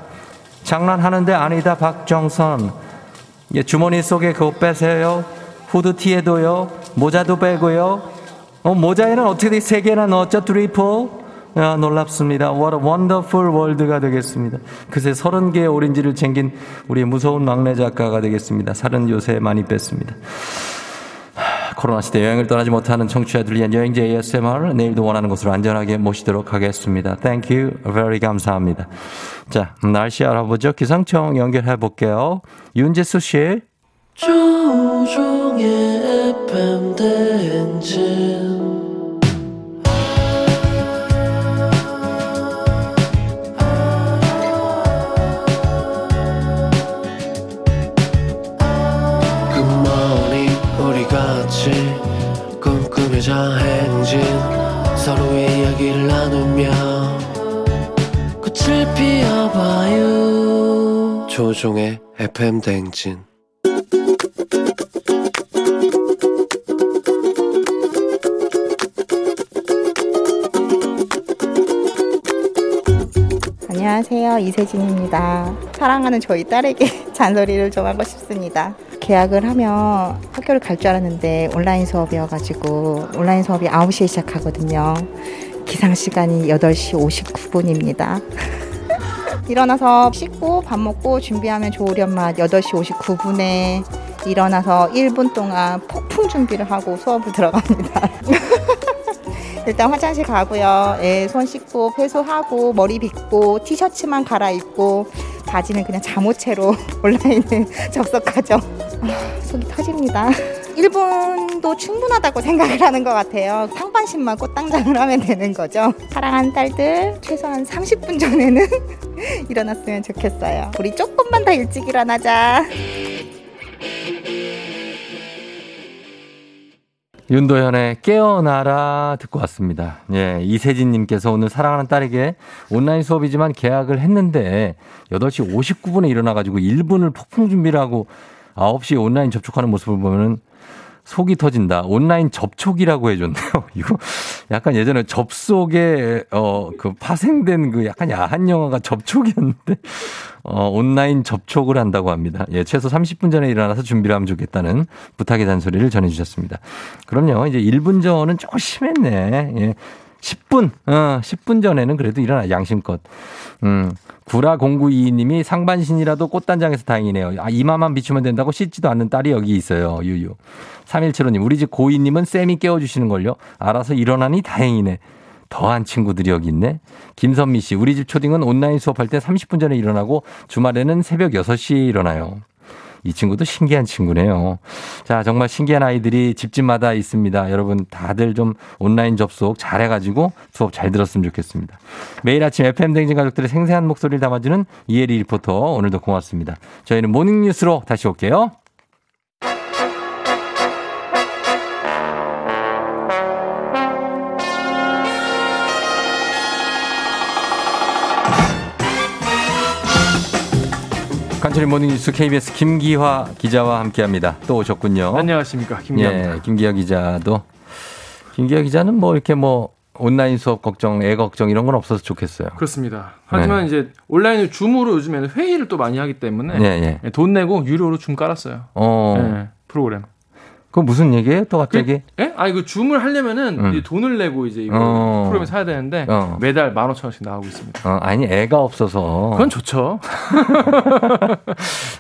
장난하는데 아니다, 박정선. 예, 주머니 속에 그거 빼세요. 후드티에도요. 모자도 빼고요. 어, 모자에는 어떻게 세 개나 넣었죠? 트리플? 아, 놀랍습니다. What a wonderful world가 되겠습니다. 그새 서른 개의 오렌지를 챙긴 우리 무서운 막내 작가가 되겠습니다. 살은 요새 많이 뺐습니다. 하, 코로나 시대 여행을 떠나지 못하는 청취자들 위한 여행지 에이에스엠아르, 내일도 원하는 곳으로 안전하게 모시도록 하겠습니다. Thank you very 감사합니다. 자, 날씨 알아보죠. 기상청 연결해 볼게요. 윤재수 씨. 조종의 에프엠 대행진. 꿈꾸며자 행진 서로의 이야기를 나누며 꽃을 피워봐요. 조종의 에프엠 대행진. 안녕하세요, 이세진입니다. 사랑하는 저희 딸에게 잔소리를 좀 하고 싶습니다. 계약을 하면 학교를 갈 줄 알았는데 온라인 수업이어가지고 온라인 수업이 아홉 시에 시작하거든요. 기상시간이 여덟 시 오십구 분입니다. 일어나서 씻고 밥 먹고 준비하면 좋으리 엄마 여덟 시 오십구 분에 일어나서 일 분 동안 폭풍 준비를 하고 수업을 들어갑니다. 일단 화장실 가고요. 애 손 씻고 폐수하고 머리 빗고 티셔츠만 갈아입고 바지는 그냥 잠옷채로 온라인에 접속하죠. 아, 속이 터집니다. 일 분도 충분하다고 생각을 하는 것 같아요. 상반신만 꽃당장을 하면 되는 거죠. 사랑하는 딸들, 최소한 삼십 분 전에는 일어났으면 좋겠어요. 우리 조금만 더 일찍 일어나자. 윤도현의 깨어나라 듣고 왔습니다. 예, 이세진님께서 오늘 사랑하는 딸에게 온라인 수업이지만 계약을 했는데 여덟 시 오십구 분에 일어나가지고 일 분을 폭풍 준비를 하고 아홉 시에 온라인 접촉하는 모습을 보면은 속이 터진다. 온라인 접촉이라고 해줬네요. 이거 약간 예전에 접속에 어, 그 파생된 그 약간 야한 영화가 접촉이었는데 어, 온라인 접촉을 한다고 합니다. 예, 최소 삼십 분 전에 일어나서 준비를 하면 좋겠다는 부탁의 잔소리를 전해주셨습니다. 그럼요. 이제 일 분 전은 조금 심했네. 예. 십 분, 어, 십 분 전에는 그래도 일어나 양심껏. 음. 구라공구이이 님이 상반신이라도 꽃단장에서 다행이네요. 아, 이마만 비추면 된다고 씻지도 않는 딸이 여기 있어요. 유유. 삼일칠오 님, 우리 집 고이님은 쌤이 깨워주시는걸요. 알아서 일어나니 다행이네. 더한 친구들이 여기 있네. 김선미 씨, 우리 집 초딩은 온라인 수업할 때 삼십 분 전에 일어나고 주말에는 새벽 여섯 시에 일어나요. 이 친구도 신기한 친구네요. 자, 정말 신기한 아이들이 집집마다 있습니다. 여러분 다들 좀 온라인 접속 잘해가지고 수업 잘 들었으면 좋겠습니다. 매일 아침 에프엠 대행진 가족들의 생생한 목소리를 담아주는 이혜리 리포터, 오늘도 고맙습니다. 저희는 모닝뉴스로 다시 올게요. 간추린 모닝뉴스 케이비에스 김기화 기자와 함께합니다. 또 오셨군요. 안녕하십니까, 김기화입니다. 예, 김기화 기자도 김기화 기자는 뭐 이렇게 뭐 온라인 수업 걱정, 애 걱정 이런 건 없어서 좋겠어요. 그렇습니다. 하지만 네. 이제 온라인 줌으로 요즘에는 회의를 또 많이 하기 때문에 네, 네. 돈 내고 유료로 줌 깔았어요. 어, 네, 프로그램. 그 무슨 얘기예요? 또 갑자기? 그, 예? 아니 그 줌을 하려면은 음. 돈을 내고 이제 이거 어. 프로그램 사야 되는데 어. 매달 만 오천 원씩 나가고 있습니다. 어, 아니 애가 없어서. 그건 좋죠.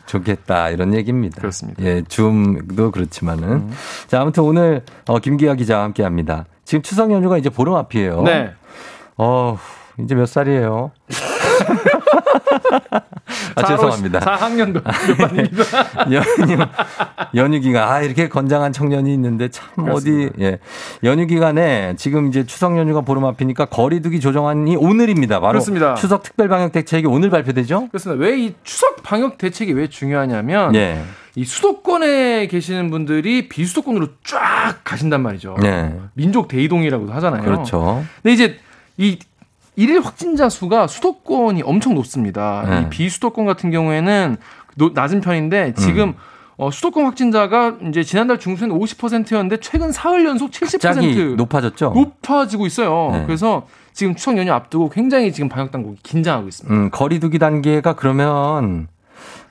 좋겠다 이런 얘기입니다. 그렇습니다. 예, 줌도 그렇지만은 음. 자, 아무튼 오늘 어, 김기화 기자와 함께합니다. 지금 추석 연휴가 이제 보름 앞이에요. 네. 어 이제 몇 살이에요? 아, 죄송합니다. 사 학년도 연휴 연휴 기간 아 이렇게 건장한 청년이 있는데 참 그렇습니다. 어디 예. 연휴 기간에 지금 이제 추석 연휴가 보름 앞이니까 거리두기 조정안이 오늘입니다. 바로 그렇습니다. 추석 특별 방역 대책이 오늘 발표되죠? 그렇습니다. 왜 이 추석 방역 대책이 왜 중요하냐면 예. 이 수도권에 계시는 분들이 비수도권으로 쫙 가신단 말이죠. 예. 민족 대이동이라고도 하잖아요. 그렇죠. 근데 이제 이 일일 확진자 수가 수도권이 엄청 높습니다. 네. 이 비수도권 같은 경우에는 노, 낮은 편인데 지금 음. 어, 수도권 확진자가 이제 지난달 중순 오십 퍼센트였는데 최근 사흘 연속 칠십 퍼센트 높아졌죠. 높아지고 있어요. 네. 그래서 지금 추석 연휴 앞두고 굉장히 지금 방역 당국이 긴장하고 있습니다. 음, 거리두기 단계가 그러면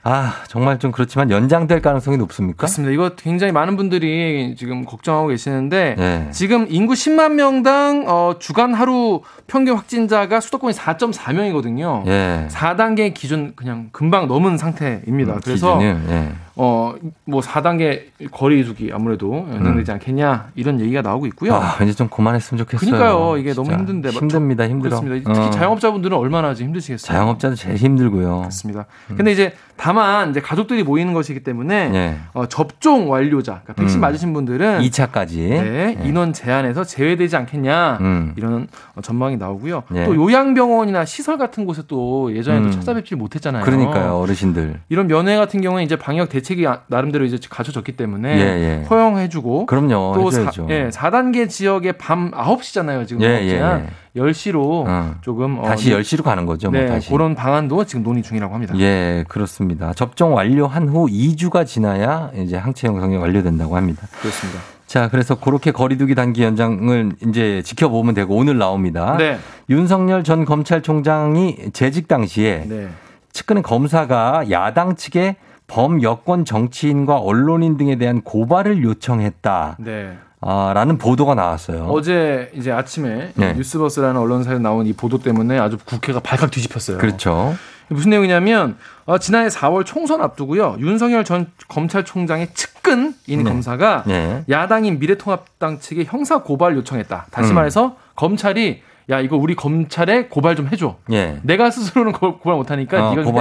아 정말 좀 그렇지만 연장될 가능성이 높습니까? 그렇습니다. 이거 굉장히 많은 분들이 지금 걱정하고 계시는데 네. 지금 인구 십만 명당 어, 주간 하루 평균 확진자가 수도권이 사 점 사 명이거든요. 네. 사 단계 기준 그냥 금방 넘은 상태입니다. 음, 그래서 네. 어, 뭐 사 단계 거리 두기 아무래도 연장되지 음. 않겠냐 이런 얘기가 나오고 있고요. 아, 이제 좀 그만했으면 좋겠어요. 그러니까요. 이게 너무 힘든데 힘듭니다. 힘들어. 그렇습니다. 특히 어. 자영업자분들은 얼마나 지금 힘드시겠어요. 자영업자도 제일 힘들고요. 그렇습니다. 음. 근데 이제 다만 이제 가족들이 모이는 것이기 때문에 예. 어, 접종 완료자, 그러니까 백신 음. 맞으신 분들은 이 차까지 네, 예. 인원 제한에서 제외되지 않겠냐 음. 이런 전망이 나오고요. 예. 또 요양병원이나 시설 같은 곳에 또 예전에도 음. 찾아뵙지 못했잖아요. 그러니까요, 어르신들. 이런 면회 같은 경우에 이제 방역 대책이 나름대로 이제 갖춰졌기 때문에 예, 예. 허용해주고, 그럼요, 또 사, 예, 사 단계 지역에 밤 아홉 시잖아요 지금 예, 예, 예. 열 시로 어. 조금 어, 다시 열 시로 가는 거죠. 네, 뭐 다시. 그런 방안도 지금 논의 중이라고 합니다. 예, 그렇습니다. 접종 완료한 후 이 주가 지나야 이제 항체 형성이 완료된다고 합니다. 그렇습니다. 자, 그래서 그렇게 거리두기 단계 연장을 이제 지켜보면 되고 오늘 나옵니다. 네. 윤석열 전 검찰총장이 재직 당시에 네. 측근의 검사가 야당 측에 범여권 정치인과 언론인 등에 대한 고발을 요청했다. 네. 아, 라는 보도가 나왔어요. 어제 이제 아침에 네. 뉴스버스라는 언론사에 나온 이 보도 때문에 아주 국회가 발칵 뒤집혔어요. 그렇죠. 무슨 내용이냐면 어, 지난해 사월 총선 앞두고요. 윤석열 전 검찰총장의 측근인 네. 검사가 네. 야당인 미래통합당 측에 형사 고발 요청했다. 다시 음. 말해서 검찰이 야 이거 우리 검찰에 고발 좀 해줘. 네. 내가 스스로는 고, 고발 못하니까 어, 네가 좀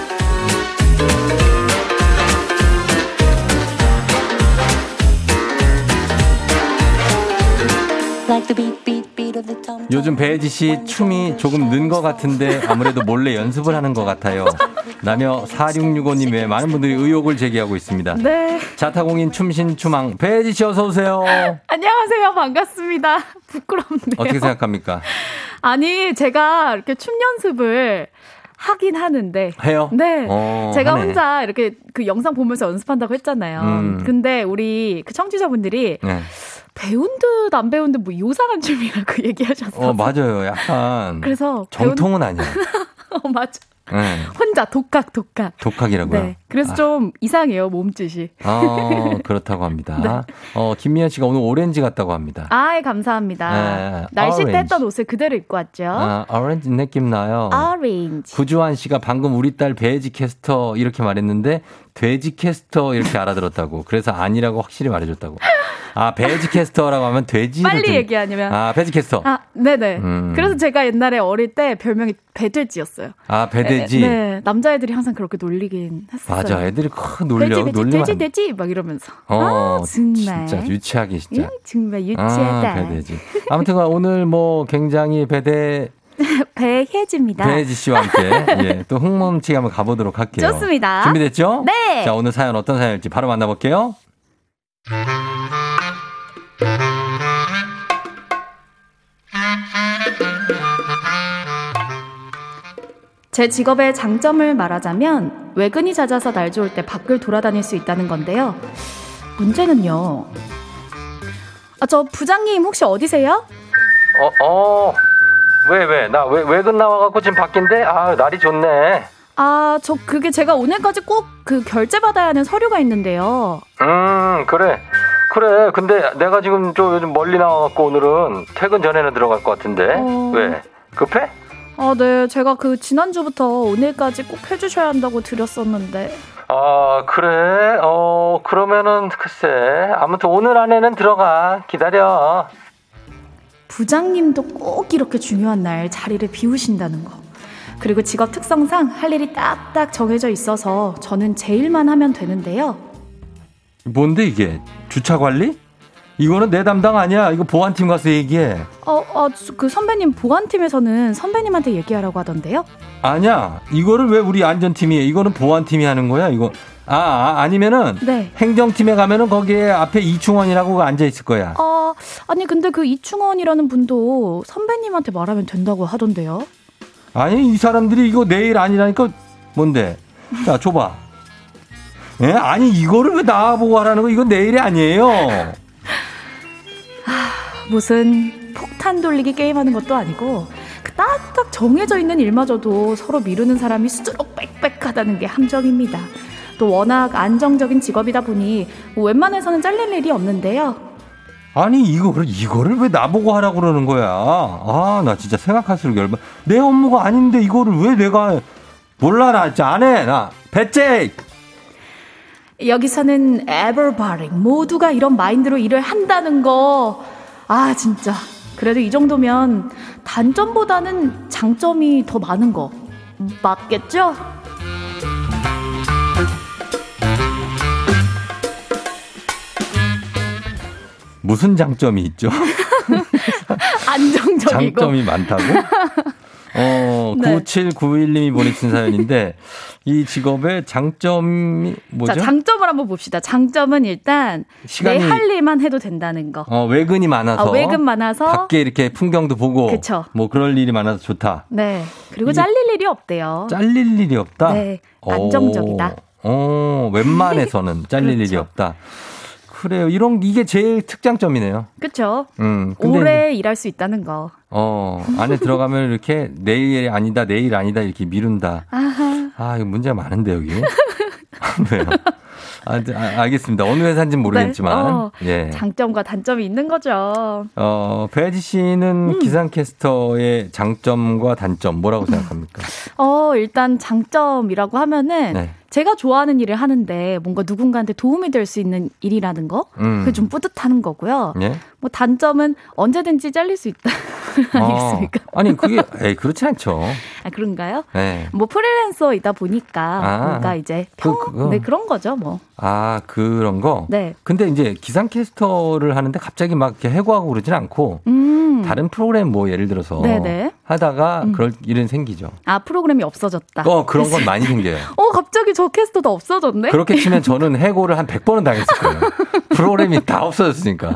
요즘 배혜지 씨 춤이 조금 는 것 같은데 아무래도 몰래 연습을 하는 것 같아요. 라며 사육육오 님 외에 많은 분들이 의혹을 제기하고 있습니다. 네. 자타공인 춤신 추망 배혜지 씨 어서 오세요. 안녕하세요. 반갑습니다. 부끄럽네요. 어떻게 생각합니까? 아니 제가 이렇게 춤 연습을 하긴 하는데. 해요? 네. 오, 제가 하네. 혼자 이렇게 그 영상 보면서 연습한다고 했잖아요. 음. 근데 우리 그 청취자분들이 네. 배운 듯 안 배운 듯 뭐 요상한 춤이라고 얘기하셨어요. 어, 맞아요. 약간. 그래서. 정통은 배운... 아니에요. 어, 맞아. 네. 혼자 독학, 독학. 독학이라고요? 네. 그래서 아. 좀 이상해요, 몸짓이. 어, 그렇다고 합니다. 네. 어, 김미연 씨가 오늘 오렌지 같다고 합니다. 아, 예, 감사합니다. 네. 날씨 때 했던 옷을 그대로 입고 왔죠. 아, 오렌지 느낌 나요. 오렌지. 구주환 씨가 방금 우리 딸 배지 캐스터 이렇게 말했는데, 돼지 캐스터 이렇게 알아들었다고. 그래서 아니라고 확실히 말해줬다고. 아, 배지 캐스터라고 하면 돼지. 빨리 들... 얘기하냐면. 아, 배지 캐스터. 아, 네네. 음. 그래서 제가 옛날에 어릴 때 별명이 배돼지였어요. 아, 배돼지? 네, 네. 남자애들이 항상 그렇게 놀리긴 했어요. 맞아. 애들이 확 놀려. 돼지, 돼지, 돼지. 막 이러면서. 어, 아, 정말. 진짜 유치하게, 진짜. 응, 정말 유치하다. 아, 배돼지. 아무튼 오늘 뭐 굉장히 배대. 배혜지입니다. 배혜지 씨와 함께 예, 또 흥멈치기 한번 가보도록 할게요. 좋습니다. 준비됐죠? 네. 자, 오늘 사연 어떤 사연일지 바로 만나볼게요. 제 직업의 장점을 말하자면 외근이 잦아서 날 좋을 때 밖을 돌아다닐 수 있다는 건데요. 문제는요. 아, 저 부장님 혹시 어디세요? 어, 어. 왜, 왜? 나 왜, 외근 나와갖고 지금 밖인데? 아, 날이 좋네. 아, 저 그게 제가 오늘까지 꼭 그 결제받아야 하는 서류가 있는데요. 음, 그래. 그래. 근데 내가 지금 좀 요즘 멀리 나와갖고 오늘은 퇴근 전에는 들어갈 것 같은데. 어... 왜? 급해? 아, 네. 제가 그 지난주부터 오늘까지 꼭 해주셔야 한다고 드렸었는데. 아, 그래? 어, 그러면은 글쎄. 아무튼 오늘 안에는 들어가. 기다려. 부장님도 꼭 이렇게 중요한 날 자리를 비우신다는 거. 그리고 직업 특성상 할 일이 딱딱 정해져 있어서 저는 제 일만 하면 되는데요. 뭔데 이게? 주차 관리? 이거는 내 담당 아니야. 이거 보안팀 가서 얘기해. 어, 어, 그 선배님 보안팀에서는 선배님한테 얘기하라고 하던데요. 아니야. 이거를 왜 우리 안전팀이 해? 이거는 보안팀이 하는 거야. 이거. 아, 아 아니면은 네. 행정팀에 가면은 거기에 앞에 이충원이라고 앉아 있을 거야. 어, 아니 근데 그 이충원이라는 분도 선배님한테 말하면 된다고 하던데요. 아니 이 사람들이 이거 내일 아니라니까 뭔데? 자 줘봐. 예? 아니 이거를 왜 나보고 하라는 거? 이건 내일이 아니에요. 아, 무슨 폭탄 돌리기 게임하는 것도 아니고 그 딱딱 정해져 있는 일마저도 서로 미루는 사람이 스스로 빽빽하다는 게 함정입니다. 또 워낙 안정적인 직업이다 보니 뭐 웬만해서는 잘릴 일이 없는데요. 아니 이거 이거를 왜 나보고 하라고 그러는 거야? 아, 나 진짜 생각할수록 열받. 내 업무가 아닌데 이거를 왜 내가 몰라 나 진짜 안 해 나 배째. 여기서는 everybody 모두가 이런 마인드로 일을 한다는 거. 아 진짜. 그래도 이 정도면 단점보다는 장점이 더 많은 거 맞겠죠? 무슨 장점이 있죠? 안정적이고 장점이 많다고? 어, 네. 구칠구일 님이 보내주신 사연인데 이 직업의 장점이 뭐죠? 자, 장점을 한번 봅시다. 장점은 일단 시간이... 내 할 일만 해도 된다는 거. 어, 외근이 많아서. 어, 외근 많아서. 밖에 이렇게 풍경도 보고. 그쵸. 뭐 그럴 일이 많아서 좋다. 네. 그리고 잘릴 일이 없대요. 잘릴 일이 없다? 네. 안정적이다. 어, 웬만해서는 잘릴 그렇죠. 일이 없다. 그래요. 이런 이게 제일 특장점이네요. 그렇죠. 음, 오래 일할 수 있다는 거. 어 안에 들어가면 이렇게 내일 아니다, 내일 아니다 이렇게 미룬다. 아하. 아 이거 문제가 많은데 여기. 왜요? 아, 알겠습니다. 어느 회사인지는 모르겠지만 네. 어, 예. 장점과 단점이 있는 거죠. 어, 배지 씨는 음. 기상캐스터의 장점과 단점 뭐라고 생각합니까? 어, 일단 장점이라고 하면은 네. 제가 좋아하는 일을 하는데 뭔가 누군가한테 도움이 될 수 있는 일이라는 거 음. 그게 좀 뿌듯한 거고요. 예? 뭐 단점은 언제든지 잘릴 수 있다. 아니겠습니까? 어, 아니 그게 에이, 그렇지 않죠. 아 그런가요? 네. 뭐 프리랜서이다 보니까 아, 뭔가 이제 평, 그, 그, 네, 그런 거죠 뭐. 아 그런 거. 네. 근데 이제 기상캐스터를 하는데 갑자기 막 이렇게 해고하고 그러진 않고 음. 다른 프로그램 뭐 예를 들어서 네네. 하다가 음. 그럴 일은 생기죠. 아, 프로그램이 없어졌다. 어, 그런 건 많이 생겨요. 어, 갑자기 저 캐스터도 없어졌네? 그렇게 치면 저는 해고를 한 백 번은 당했을 거예요. 프로그램이 다 없어졌으니까.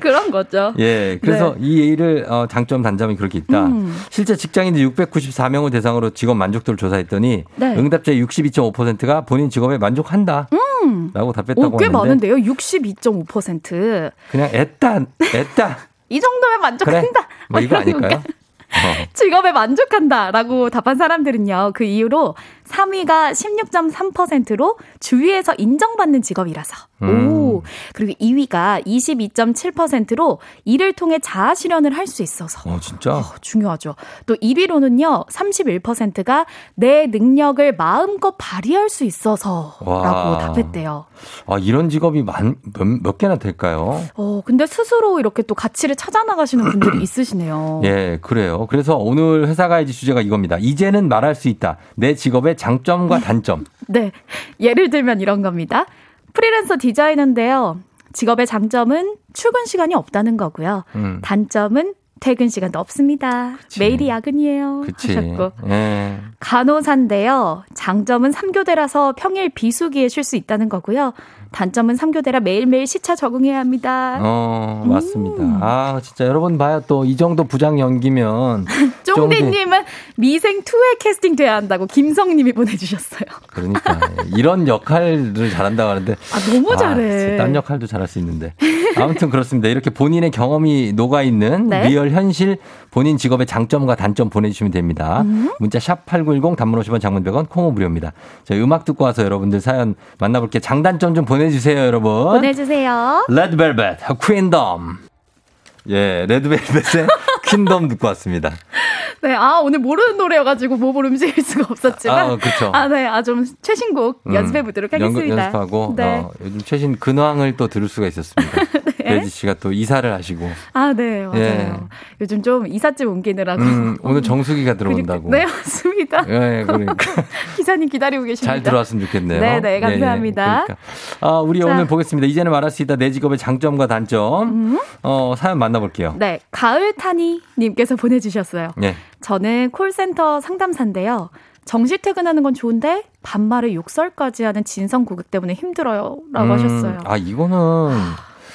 그런 거죠. 예, 그래서 네. 이 일을 어, 장점 단점이 그렇게 있다. 음. 실제 직장인들 육백구십사 명을 대상으로 직업 만족도를 조사했더니 네. 응답자의 육십이 점 오 퍼센트가 본인 직업에 만족한다. 음. 라고 답했다고 오, 꽤 했는데. 꽤 많은데요. 육십이 점 오 퍼센트. 그냥 애따 애따. 이 정도면 만족한다. 그래. 뭐 이거 아닐까요? 어. 직업에 만족한다라고 답한 사람들은요. 그 이후로 삼 위가 십육 점 삼 퍼센트로 주위에서 인정받는 직업이라서. 음. 오. 그리고 이 위가 이십이 점 칠 퍼센트로 일을 통해 자아 실현을 할 수 있어서. 어, 진짜? 어, 중요하죠. 또 일 위로는요. 삼십일 퍼센트가 내 능력을 마음껏 발휘할 수 있어서라고 답했대요. 아, 이런 직업이 만, 몇, 몇 개나 될까요? 어, 근데 스스로 이렇게 또 가치를 찾아 나가시는 분들이 있으시네요. 예, 그래요. 그래서 오늘 회사 가야지 주제가 이겁니다. 이제는 말할 수 있다. 내 직업의 장점과 단점. 네. 예를 들면 이런 겁니다. 프리랜서 디자이너인데요. 직업의 장점은 출근 시간이 없다는 거고요. 음. 단점은 퇴근 시간도 없습니다. 그치. 매일이 야근이에요. 그치. 하셨고. 예. 간호사인데요. 장점은 삼 교대라서 평일 비수기에 쉴 수 있다는 거고요. 단점은 삼 교대라 매일매일 시차 적응해야 합니다. 어, 맞습니다. 음. 아, 진짜 여러분 봐요. 또 이 정도 부장 연기면. 쫑디님은 미생이에 캐스팅 돼야 한다고 김성님이 보내주셨어요. 그러니까. 이런 역할을 잘한다고 하는데. 아, 너무 잘해. 아, 딴 역할도 잘할 수 있는데. 아무튼 그렇습니다. 이렇게 본인의 경험이 녹아있는 네? 리얼 현실 본인 직업의 장점과 단점 보내주시면 됩니다. 음? 문자 샵 팔구일공 단문 오십 원 장문 백 원 콩오 무료입니다. 저희 음악 듣고 와서 여러분들 사연 만나볼게요. 장단점 좀 보내주세요. 보내주세요, 여러분. 보내주세요. 레드벨벳, 퀸덤. 예, 레드벨벳의 퀸덤 듣고 왔습니다. 네, 아, 오늘 모르는 노래여가지고 몸을 움직일 수가 없었지만. 아, 그쵸. 아, 네, 아, 좀 최신곡 음, 연습해보도록 하겠습니다. 연, 연습하고, 네. 어, 요즘 최신 근황을 또 들을 수가 있었습니다. 네. 레지 씨가 또 이사를 하시고. 아, 네, 맞아요. 예. 요즘 좀 이삿짐 옮기느라고. 음, 오늘 정수기가 들어온다고. 네, 맞습니다. 예, 그러니까. 기사님 기다리고 계십니다. 잘 들어왔으면 좋겠네요. 네, 네, 감사합니다. 예, 그러니까. 아, 우리 자. 오늘 보겠습니다. 이제는 말할 수 있다. 내 직업의 장점과 단점. 음. 어, 사연 만나볼게요. 네, 가을타니님께서 보내주셨어요. 네. 저는 콜센터 상담사인데요. 정시 퇴근하는 건 좋은데 반말에 욕설까지 하는 진성 고객 때문에 힘들어요. 라고 음, 하셨어요. 아, 이거는.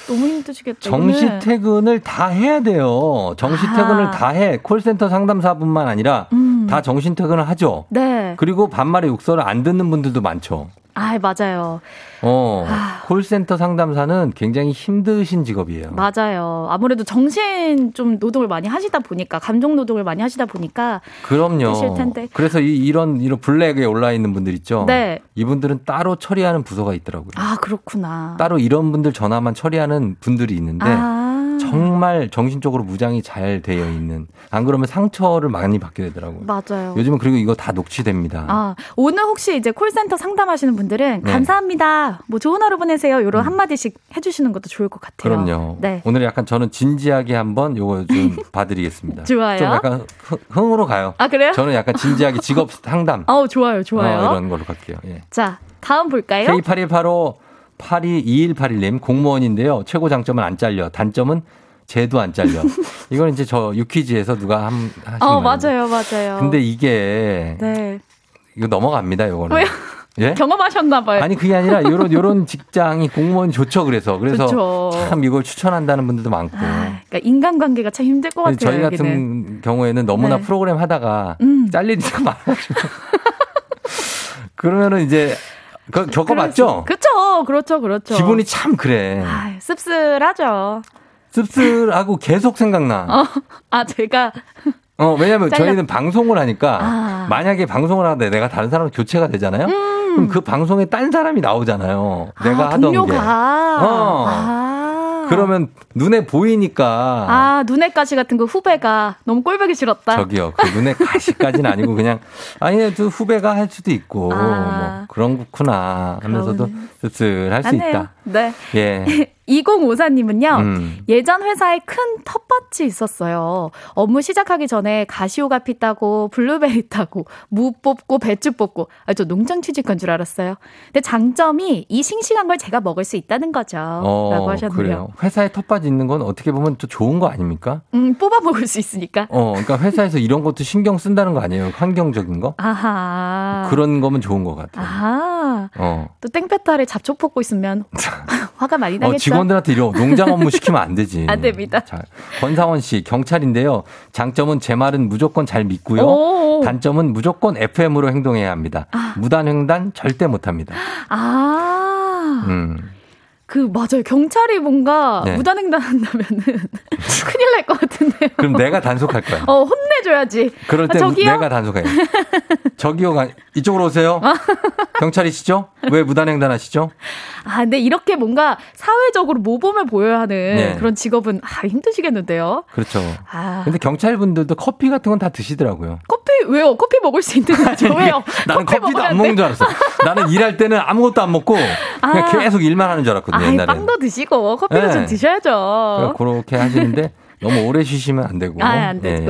너무 힘드시겠다. 정시 퇴근을 다 해야 돼요. 정시 아. 퇴근을 다 해. 콜센터 상담사뿐만 아니라 음. 다 정시 퇴근을 하죠. 네. 그리고 반말에 욕설을 안 듣는 분들도 많죠. 아, 맞아요. 어, 아. 콜센터 상담사는 굉장히 힘드신 직업이에요. 맞아요. 아무래도 정신 좀 노동을 많이 하시다 보니까, 감정 노동을 많이 하시다 보니까. 그럼요. 힘드실 텐데. 그래서 이, 이런, 이런 블랙에 올라 있는 분들 있죠? 네. 이분들은 따로 처리하는 부서가 있더라고요. 아, 그렇구나. 따로 이런 분들 전화만 처리하는 분들이 있는데. 아. 정말 정신적으로 무장이 잘 되어 있는. 안 그러면 상처를 많이 받게 되더라고요. 맞아요. 요즘은 그리고 이거 다 녹취됩니다. 아, 오늘 혹시 이제 콜센터 상담하시는 분들은 네. 감사합니다. 뭐 좋은 하루 보내세요. 이런 음. 한마디씩 해주시는 것도 좋을 것 같아요. 그럼요. 네. 오늘 약간 저는 진지하게 한번 요거 좀 봐드리겠습니다. 좋아요. 좀 약간 흥으로 가요. 아, 그래요? 저는 약간 진지하게 직업 상담. 어, 좋아요, 좋아요. 어, 이런 걸로 갈게요. 예. 자, 다음 볼까요? 케이 팔일팔오 팔이이일팔일님 공무원인데요. 최고 장점은 안 잘려. 단점은 제도 안 잘려. 이건 이제 저 유퀴즈에서 누가 한 하신 어, 맞아요, 맞아요. 근데 이게 네. 이거 넘어갑니다, 이거는. 왜요? 예? 경험하셨나봐요. 아니 그게 아니라 이런 이런 직장이 공무원 좋죠. 그래서 그래서 좋죠. 참 이걸 추천한다는 분들도 많고. 아, 그러니까 인간관계가 참 힘들 것 같아요. 저희 같은 여기는. 경우에는 너무나 네. 프로그램 하다가 음. 잘리니까 많아가지고. 그러면은 이제. 그, 겪어봤죠? 그렇죠. 그렇죠. 그렇죠. 기분이 참 그래. 아유, 씁쓸하죠. 씁쓸하고 계속 생각나. 어, 아, 제가. 어, 왜냐면 잘렸... 저희는 방송을 하니까 아. 만약에 방송을 하는데 내가 다른 사람과 교체가 되잖아요? 음. 그럼 그 방송에 딴 사람이 나오잖아요. 내가 아, 하던 동료가. 게. 어. 아. 그러면 눈에 보이니까. 아, 눈에 가시 같은 그 후배가 너무 꼴보기 싫었다. 저기요. 그 눈에 가시까지는 아니고 그냥 아니, 또 후배가 할 수도 있고. 아. 뭐. 그런 거구나 하면서도 씁쓸할 수 있다. 네. 예. 이공오사님은요. 음. 예전 회사에 큰 텃밭이 있었어요. 업무 시작하기 전에 가시오가 피 따고 블루베리 따고 무 뽑고 배추 뽑고 아, 저 농장 취직한 줄 알았어요. 근데 장점이 이 싱싱한 걸 제가 먹을 수 있다는 거죠. 어, 라고 하셨네요. 그래요. 회사에 텃밭 있는 건 어떻게 보면 또 좋은 거 아닙니까? 음, 뽑아 먹을 수 있으니까. 어, 그러니까 회사에서 이런 것도 신경 쓴다는 거 아니에요? 환경적인 거? 아하. 그런 거면 좋은 것 같아요. 아하. 어. 또 땡볕아래 잡초 뽑고 있으면 화가 많이 나겠죠. 어, 직원들한테 이런 농장 업무 시키면 안 되지. 안 됩니다. 자, 권상원 씨 경찰인데요. 장점은 제 말은 무조건 잘 믿고요. 오. 단점은 무조건 에프엠으로 행동해야 합니다. 아. 무단횡단 절대 못합니다. 아. 음. 그 맞아요. 경찰이 뭔가 네. 무단횡단 한다면은 큰일 날 것 같은데요. 그럼 내가 단속할 거야. 어, 혼내줘야지. 그럴 때 아, 내가 단속해. 저기요. 이쪽으로 오세요. 경찰이시죠? 왜 무단횡단 하시죠? 아, 근데 이렇게 뭔가 사회적으로 모범을 보여야 하는 네. 그런 직업은 아, 힘드시겠는데요. 그렇죠. 아. 근데 경찰분들도 커피 같은 건 다 드시더라고요. 커피 왜요? 커피 먹을 수 있는 거죠. 왜요? 나는 커피 커피도 안 먹는 줄 알았어. 나는 일할 때는 아무것도 안 먹고 그냥 아. 계속 일만 하는 줄 알았거든요. 아이, 옛날에는. 빵도 드시고 커피도 네. 좀 드셔야죠. 그렇게 하시는데 너무 오래 쉬시면 안 되고. 아, 안 되고. 네.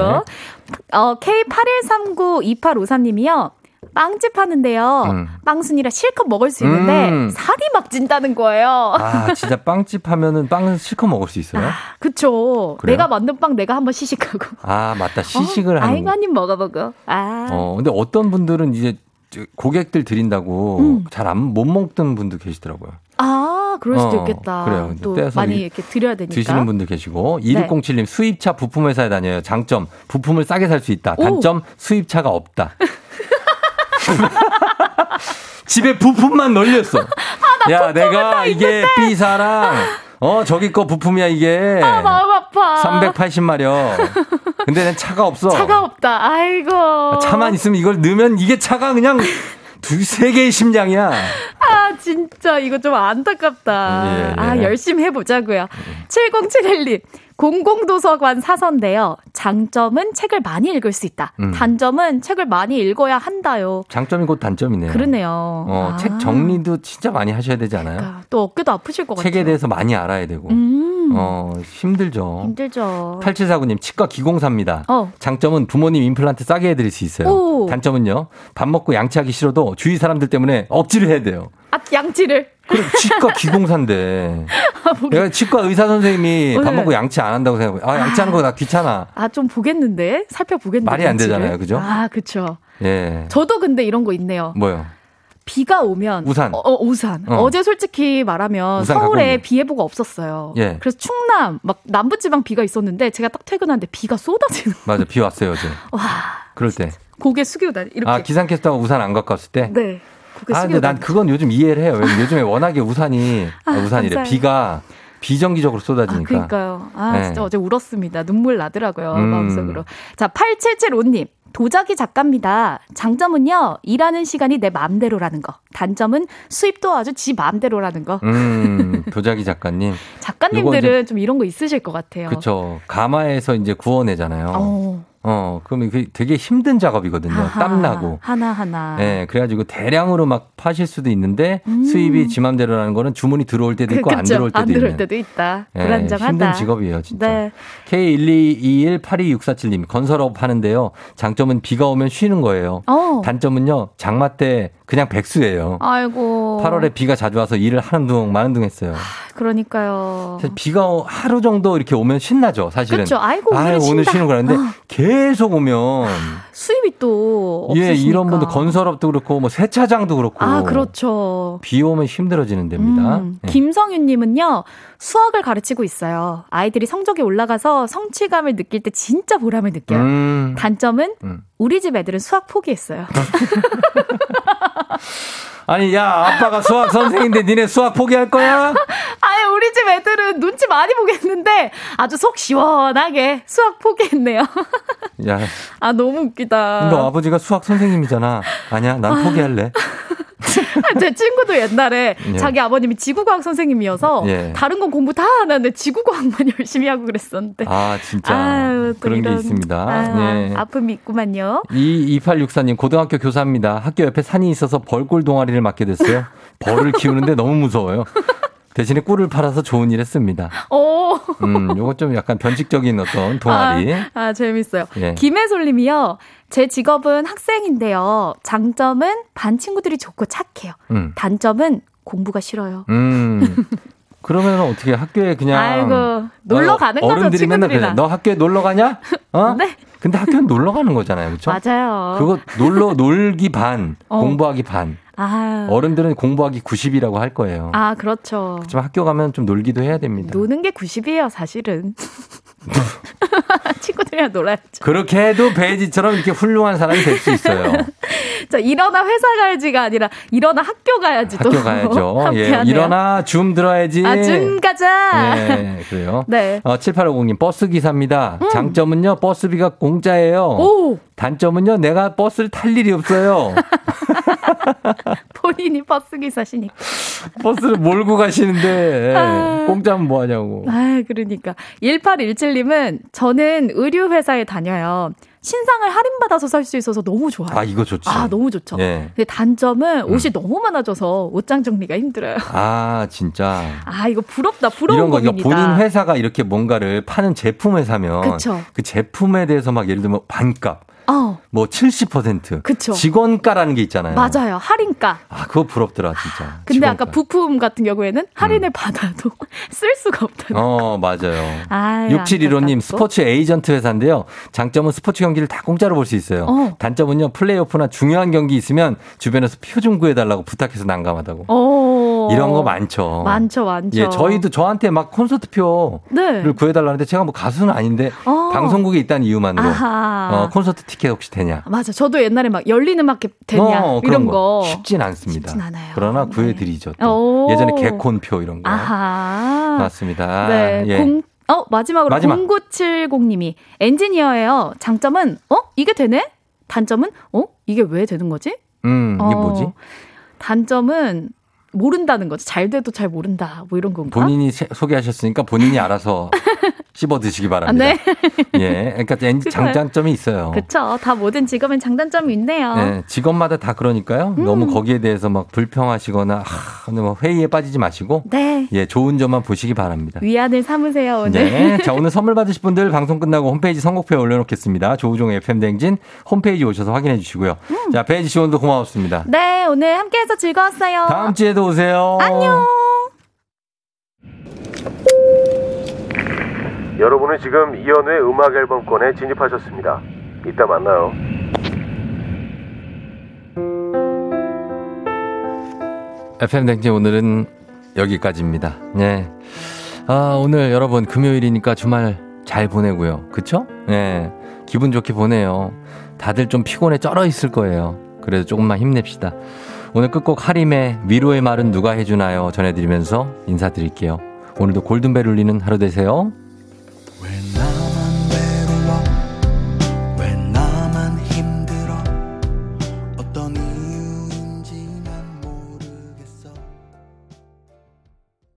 어, 케이 팔일삼구 이팔오삼님이요. 빵집 하는데요. 음. 빵순이라 실컷 먹을 수 있는데 음. 살이 막 찐다는 거예요. 아, 진짜 빵집 하면은 빵은 실컷 먹을 수 있어요? 아, 그쵸. 그래요? 내가 만든 빵 내가 한번 시식하고. 아, 맞다. 시식을 어, 하는. 아이고, 한 입 먹어보고. 아. 어, 근데 어떤 분들은 이제 고객들 드린다고 음. 잘 안, 못 먹던 분도 계시더라고요. 아, 그럴 수도 어, 있겠다. 그래요. 또 많이 이렇게 드려야 되니까. 드시는 분들 계시고. 이육공칠님, 네. 수입차 부품회사에 다녀요. 장점, 부품을 싸게 살 수 있다. 오. 단점, 수입차가 없다. 집에 부품만 널렸어. 아, 야, 내가 이게 있는데. B사랑, 어, 저기 거 부품이야, 이게. 아, 마음 아파. 삼백팔십 마력. 근데 난 차가 없어. 차가 없다. 아이고. 차만 있으면 이걸 넣으면 이게 차가 그냥 두세 개의 심장이야. 아, 진짜. 이거 좀 안타깝다. 예, 예. 아, 열심히 해보자고요. 칠공칠일님. 공공도서관 사서인데요. 장점은 책을 많이 읽을 수 있다. 음. 단점은 책을 많이 읽어야 한다요. 장점이 곧 단점이네요. 그러네요. 어, 아. 책 정리도 진짜 많이 하셔야 되지 않아요? 그러니까, 또 어깨도 아프실 것 책에 같아요. 책에 대해서 많이 알아야 되고. 음. 어, 힘들죠. 힘들죠. 팔칠사구님, 치과 기공사입니다. 어. 장점은 부모님 임플란트 싸게 해드릴 수 있어요. 오. 단점은요. 밥 먹고 양치하기 싫어도 주위 사람들 때문에 억지를 해야 돼요. 아, 양치를? 그래, 치과 기공사인데. 아, 내가 치과 의사 선생님이 밥 먹고 양치 안 한다고 생각해. 아, 양치하는 거 나 귀찮아. 아, 좀 보겠는데? 살펴보겠는데. 말이 안 되잖아요. 그죠? 아, 그쵸. 예. 저도 근데 이런 거 있네요. 뭐요? 비가 오면 우산. 어, 어, 우산. 어. 어제 솔직히 말하면 서울에 비 예보가 없었어요. 예. 그래서 충남 막 남부지방 비가 있었는데 제가 딱 퇴근하는데 비가 쏟아지는. 맞아, 비 왔어요 어제. 와. 그럴 때. 고개 숙이고 다 이렇게. 아, 기상캐스터가 우산 안 갖고 왔을 때. 네. 아, 근데 난 그건 요즘 이해를 해요. 왜냐면 요즘에 워낙에 우산이, 아, 우산이래. 감사해요. 비가 비정기적으로 쏟아지니까. 아, 그러니까요. 아, 네. 진짜 어제 울었습니다. 눈물 나더라고요. 음. 마음속으로. 자, 팔칠칠오님. 도자기 작가입니다. 장점은요. 일하는 시간이 내 마음대로라는 거. 단점은 수입도 아주 지 마음대로라는 거. 음, 도자기 작가님. 작가님들은 좀 이런 거 있으실 것 같아요. 그렇죠. 가마에서 이제 구워내잖아요. 오. 어, 그러면 그게 되게 힘든 작업이거든요. 아하, 땀나고. 하나하나. 예, 그래가지고 대량으로 막 파실 수도 있는데 음. 수입이 지 맘대로라는 거는 주문이 들어올 때도 있고 그, 안 들어올 때도 있는. 안 들어올 때도 있다. 예, 불안정하다. 힘든 직업이에요, 진짜. 네. 케이 일이이일 팔이육사칠님, 건설업 하는데요. 장점은 비가 오면 쉬는 거예요. 오. 단점은요, 장마 때 그냥 백수예요. 아이고. 팔월에 비가 자주 와서 일을 하는 둥, 마는 둥 했어요. 아, 그러니까요. 비가 하루 정도 이렇게 오면 신나죠, 사실은. 그렇죠. 아이고, 아유, 오늘 쉰다. 쉬는 거라는데. 어. 계속 오면 수입이 또 없으시니까. 예, 이런 분들 건설업도 그렇고 뭐 세차장도 그렇고. 아, 그렇죠. 비 오면 힘들어지는 데입니다. 음, 예. 김성윤 님은요. 수학을 가르치고 있어요. 아이들이 성적이 올라가서 성취감을 느낄 때 진짜 보람을 느껴요. 음. 단점은 음. 우리 집 애들은 수학 포기했어요. 아니, 야, 아빠가 수학 선생인데 니네 수학 포기할 거야? 아니, 우리 집 애들은 눈치 많이 보겠는데 아주 속 시원하게 수학 포기했네요. 야. 아, 너무 웃기다. 너 아버지가 수학 선생님이잖아. 아니야, 난 포기할래. 제 친구도 옛날에 예. 자기 아버님이 지구과학 선생님이어서 예. 다른 건 공부 다 안 하는데 지구과학만 열심히 하고 그랬었는데. 아, 진짜. 아유, 그런 이런. 게 있습니다. 아유, 예. 아픔이 있구만요. 이이팔육사님, 고등학교 교사입니다. 학교 옆에 산이 있어서 벌꿀 동아리를 맡게 됐어요. 벌을 키우는데 너무 무서워요. 대신에 꿀을 팔아서 좋은 일 했습니다. 오. 음, 요거 좀 약간 변칙적인 어떤 동아리. 아, 아 재밌어요. 예. 김혜솔님이요. 제 직업은 학생인데요. 장점은 반 친구들이 좋고 착해요. 음. 단점은 공부가 싫어요. 음. 그러면 어떻게 학교에 그냥 아이고 놀러 가는 거죠. 어른들이 맨날 그래. 너 학교에 놀러 가냐? 어? 네. 근데 학교는 놀러 가는 거잖아요, 그렇죠? 맞아요. 그거 놀러 놀기 반, 어. 공부하기 반. 아. 어른들은 공부하기 구십이라고 할 거예요. 아, 그렇죠. 그렇지만 학교 가면 좀 놀기도 해야 됩니다. 노는 게 구십이에요, 사실은. 친구들이랑 놀아야죠. 그렇게 해도 배지처럼 이렇게 훌륭한 사람이 될 수 있어요. 자, 일어나 회사 가야지가 아니라 일어나 학교 가야지. 학교 가야죠. 예, 일어나 줌 들어야지. 아, 줌 가자. 네, 그래요. 네. 어, 칠팔오공님 버스 기사입니다. 음. 장점은요 버스비가 공짜예요. 오. 단점은요 내가 버스를 탈 일이 없어요. 본인이 버스 기사시니까. 버스를 몰고 가시는데 아. 공짜면 뭐하냐고. 아, 그러니까. 일팔일칠님은 저는 의류회사에 다녀요. 신상을 할인받아서 살 수 있어서 너무 좋아요. 아, 이거 좋죠. 아, 너무 좋죠. 예. 근데 단점은 옷이 음. 너무 많아져서 옷장 정리가 힘들어요. 아, 진짜. 아, 이거 부럽다. 부러운 이런 거, 고민이다. 그러니까 본인 회사가 이렇게 뭔가를 파는 제품을 사면 그쵸. 그 제품에 대해서 막 예를 들면 반값. 어. 뭐 칠십 퍼센트. 그쵸. 직원가라는 게 있잖아요. 맞아요. 할인가. 아, 그거 부럽더라, 진짜. 근데 직원가. 아까 부품 같은 경우에는 할인을 음. 받아도 쓸 수가 없다는 어, 거. 맞아요. 아, 육칠일오님 스포츠 에이전트 회사인데요. 장점은 스포츠 경기를 다 공짜로 볼 수 있어요. 어. 단점은요. 플레이오프나 중요한 경기 있으면 주변에서 표 좀 구해달라고 부탁해서 난감하다고. 어. 이런 거 많죠. 많죠, 많죠. 예, 저희도 저한테 막 콘서트 표를 네. 구해달라는데 제가 뭐 가수는 아닌데 어. 방송국에 있다는 이유만으로 어, 콘서트 티켓 티켓 혹시 되냐? 맞아. 저도 옛날에 막 열린 음악회 되냐? 어, 이런 거. 거. 쉽진 않습니다. 쉽진 않아요. 그러나 네. 구해드리죠. 예전에 개콘표 이런 거. 아하. 맞습니다. 네. 예. 공, 어, 마지막으로 마지막. 공구칠공님이 엔지니어예요. 장점은 어? 이게 되네? 단점은 어? 이게 왜 되는 거지? 음, 이게 어, 뭐지? 단점은 모른다는 거지. 잘 돼도 잘 모른다. 뭐 이런 건가? 본인이 세, 소개하셨으니까 본인이 알아서 씹어 드시기 바랍니다. 아, 네. 예, 그러니까 장단점이 있어요. 그렇죠. 다 모든 직업엔 장단점이 있네요. 네, 직업마다 다 그러니까요. 음. 너무 거기에 대해서 막 불평하시거나 하, 뭐 회의에 빠지지 마시고, 네, 예, 좋은 점만 보시기 바랍니다. 위안을 삼으세요 오늘. 네. 자, 오늘 선물 받으실 분들 방송 끝나고 홈페이지 선곡표에 올려놓겠습니다. 조우종 에프엠 대행진 홈페이지 오셔서 확인해 주시고요. 음. 자, 배혜지 씨 오늘도 고마웠습니다. 네, 오늘 함께해서 즐거웠어요. 다음 주에도 오세요. 안녕. 여러분은 지금 이현우의 음악 앨범권에 진입하셨습니다. 이따 만나요. 에프엠 대행진 오늘은 여기까지입니다. 네. 아, 오늘 여러분 금요일이니까 주말 잘 보내고요. 그쵸? 네. 기분 좋게 보내요. 다들 좀 피곤해 쩔어 있을 거예요. 그래도 조금만 힘냅시다. 오늘 끝곡 하림의 위로의 말은 누가 해주나요? 전해드리면서 인사드릴게요. 오늘도 골든벨 울리는 하루 되세요.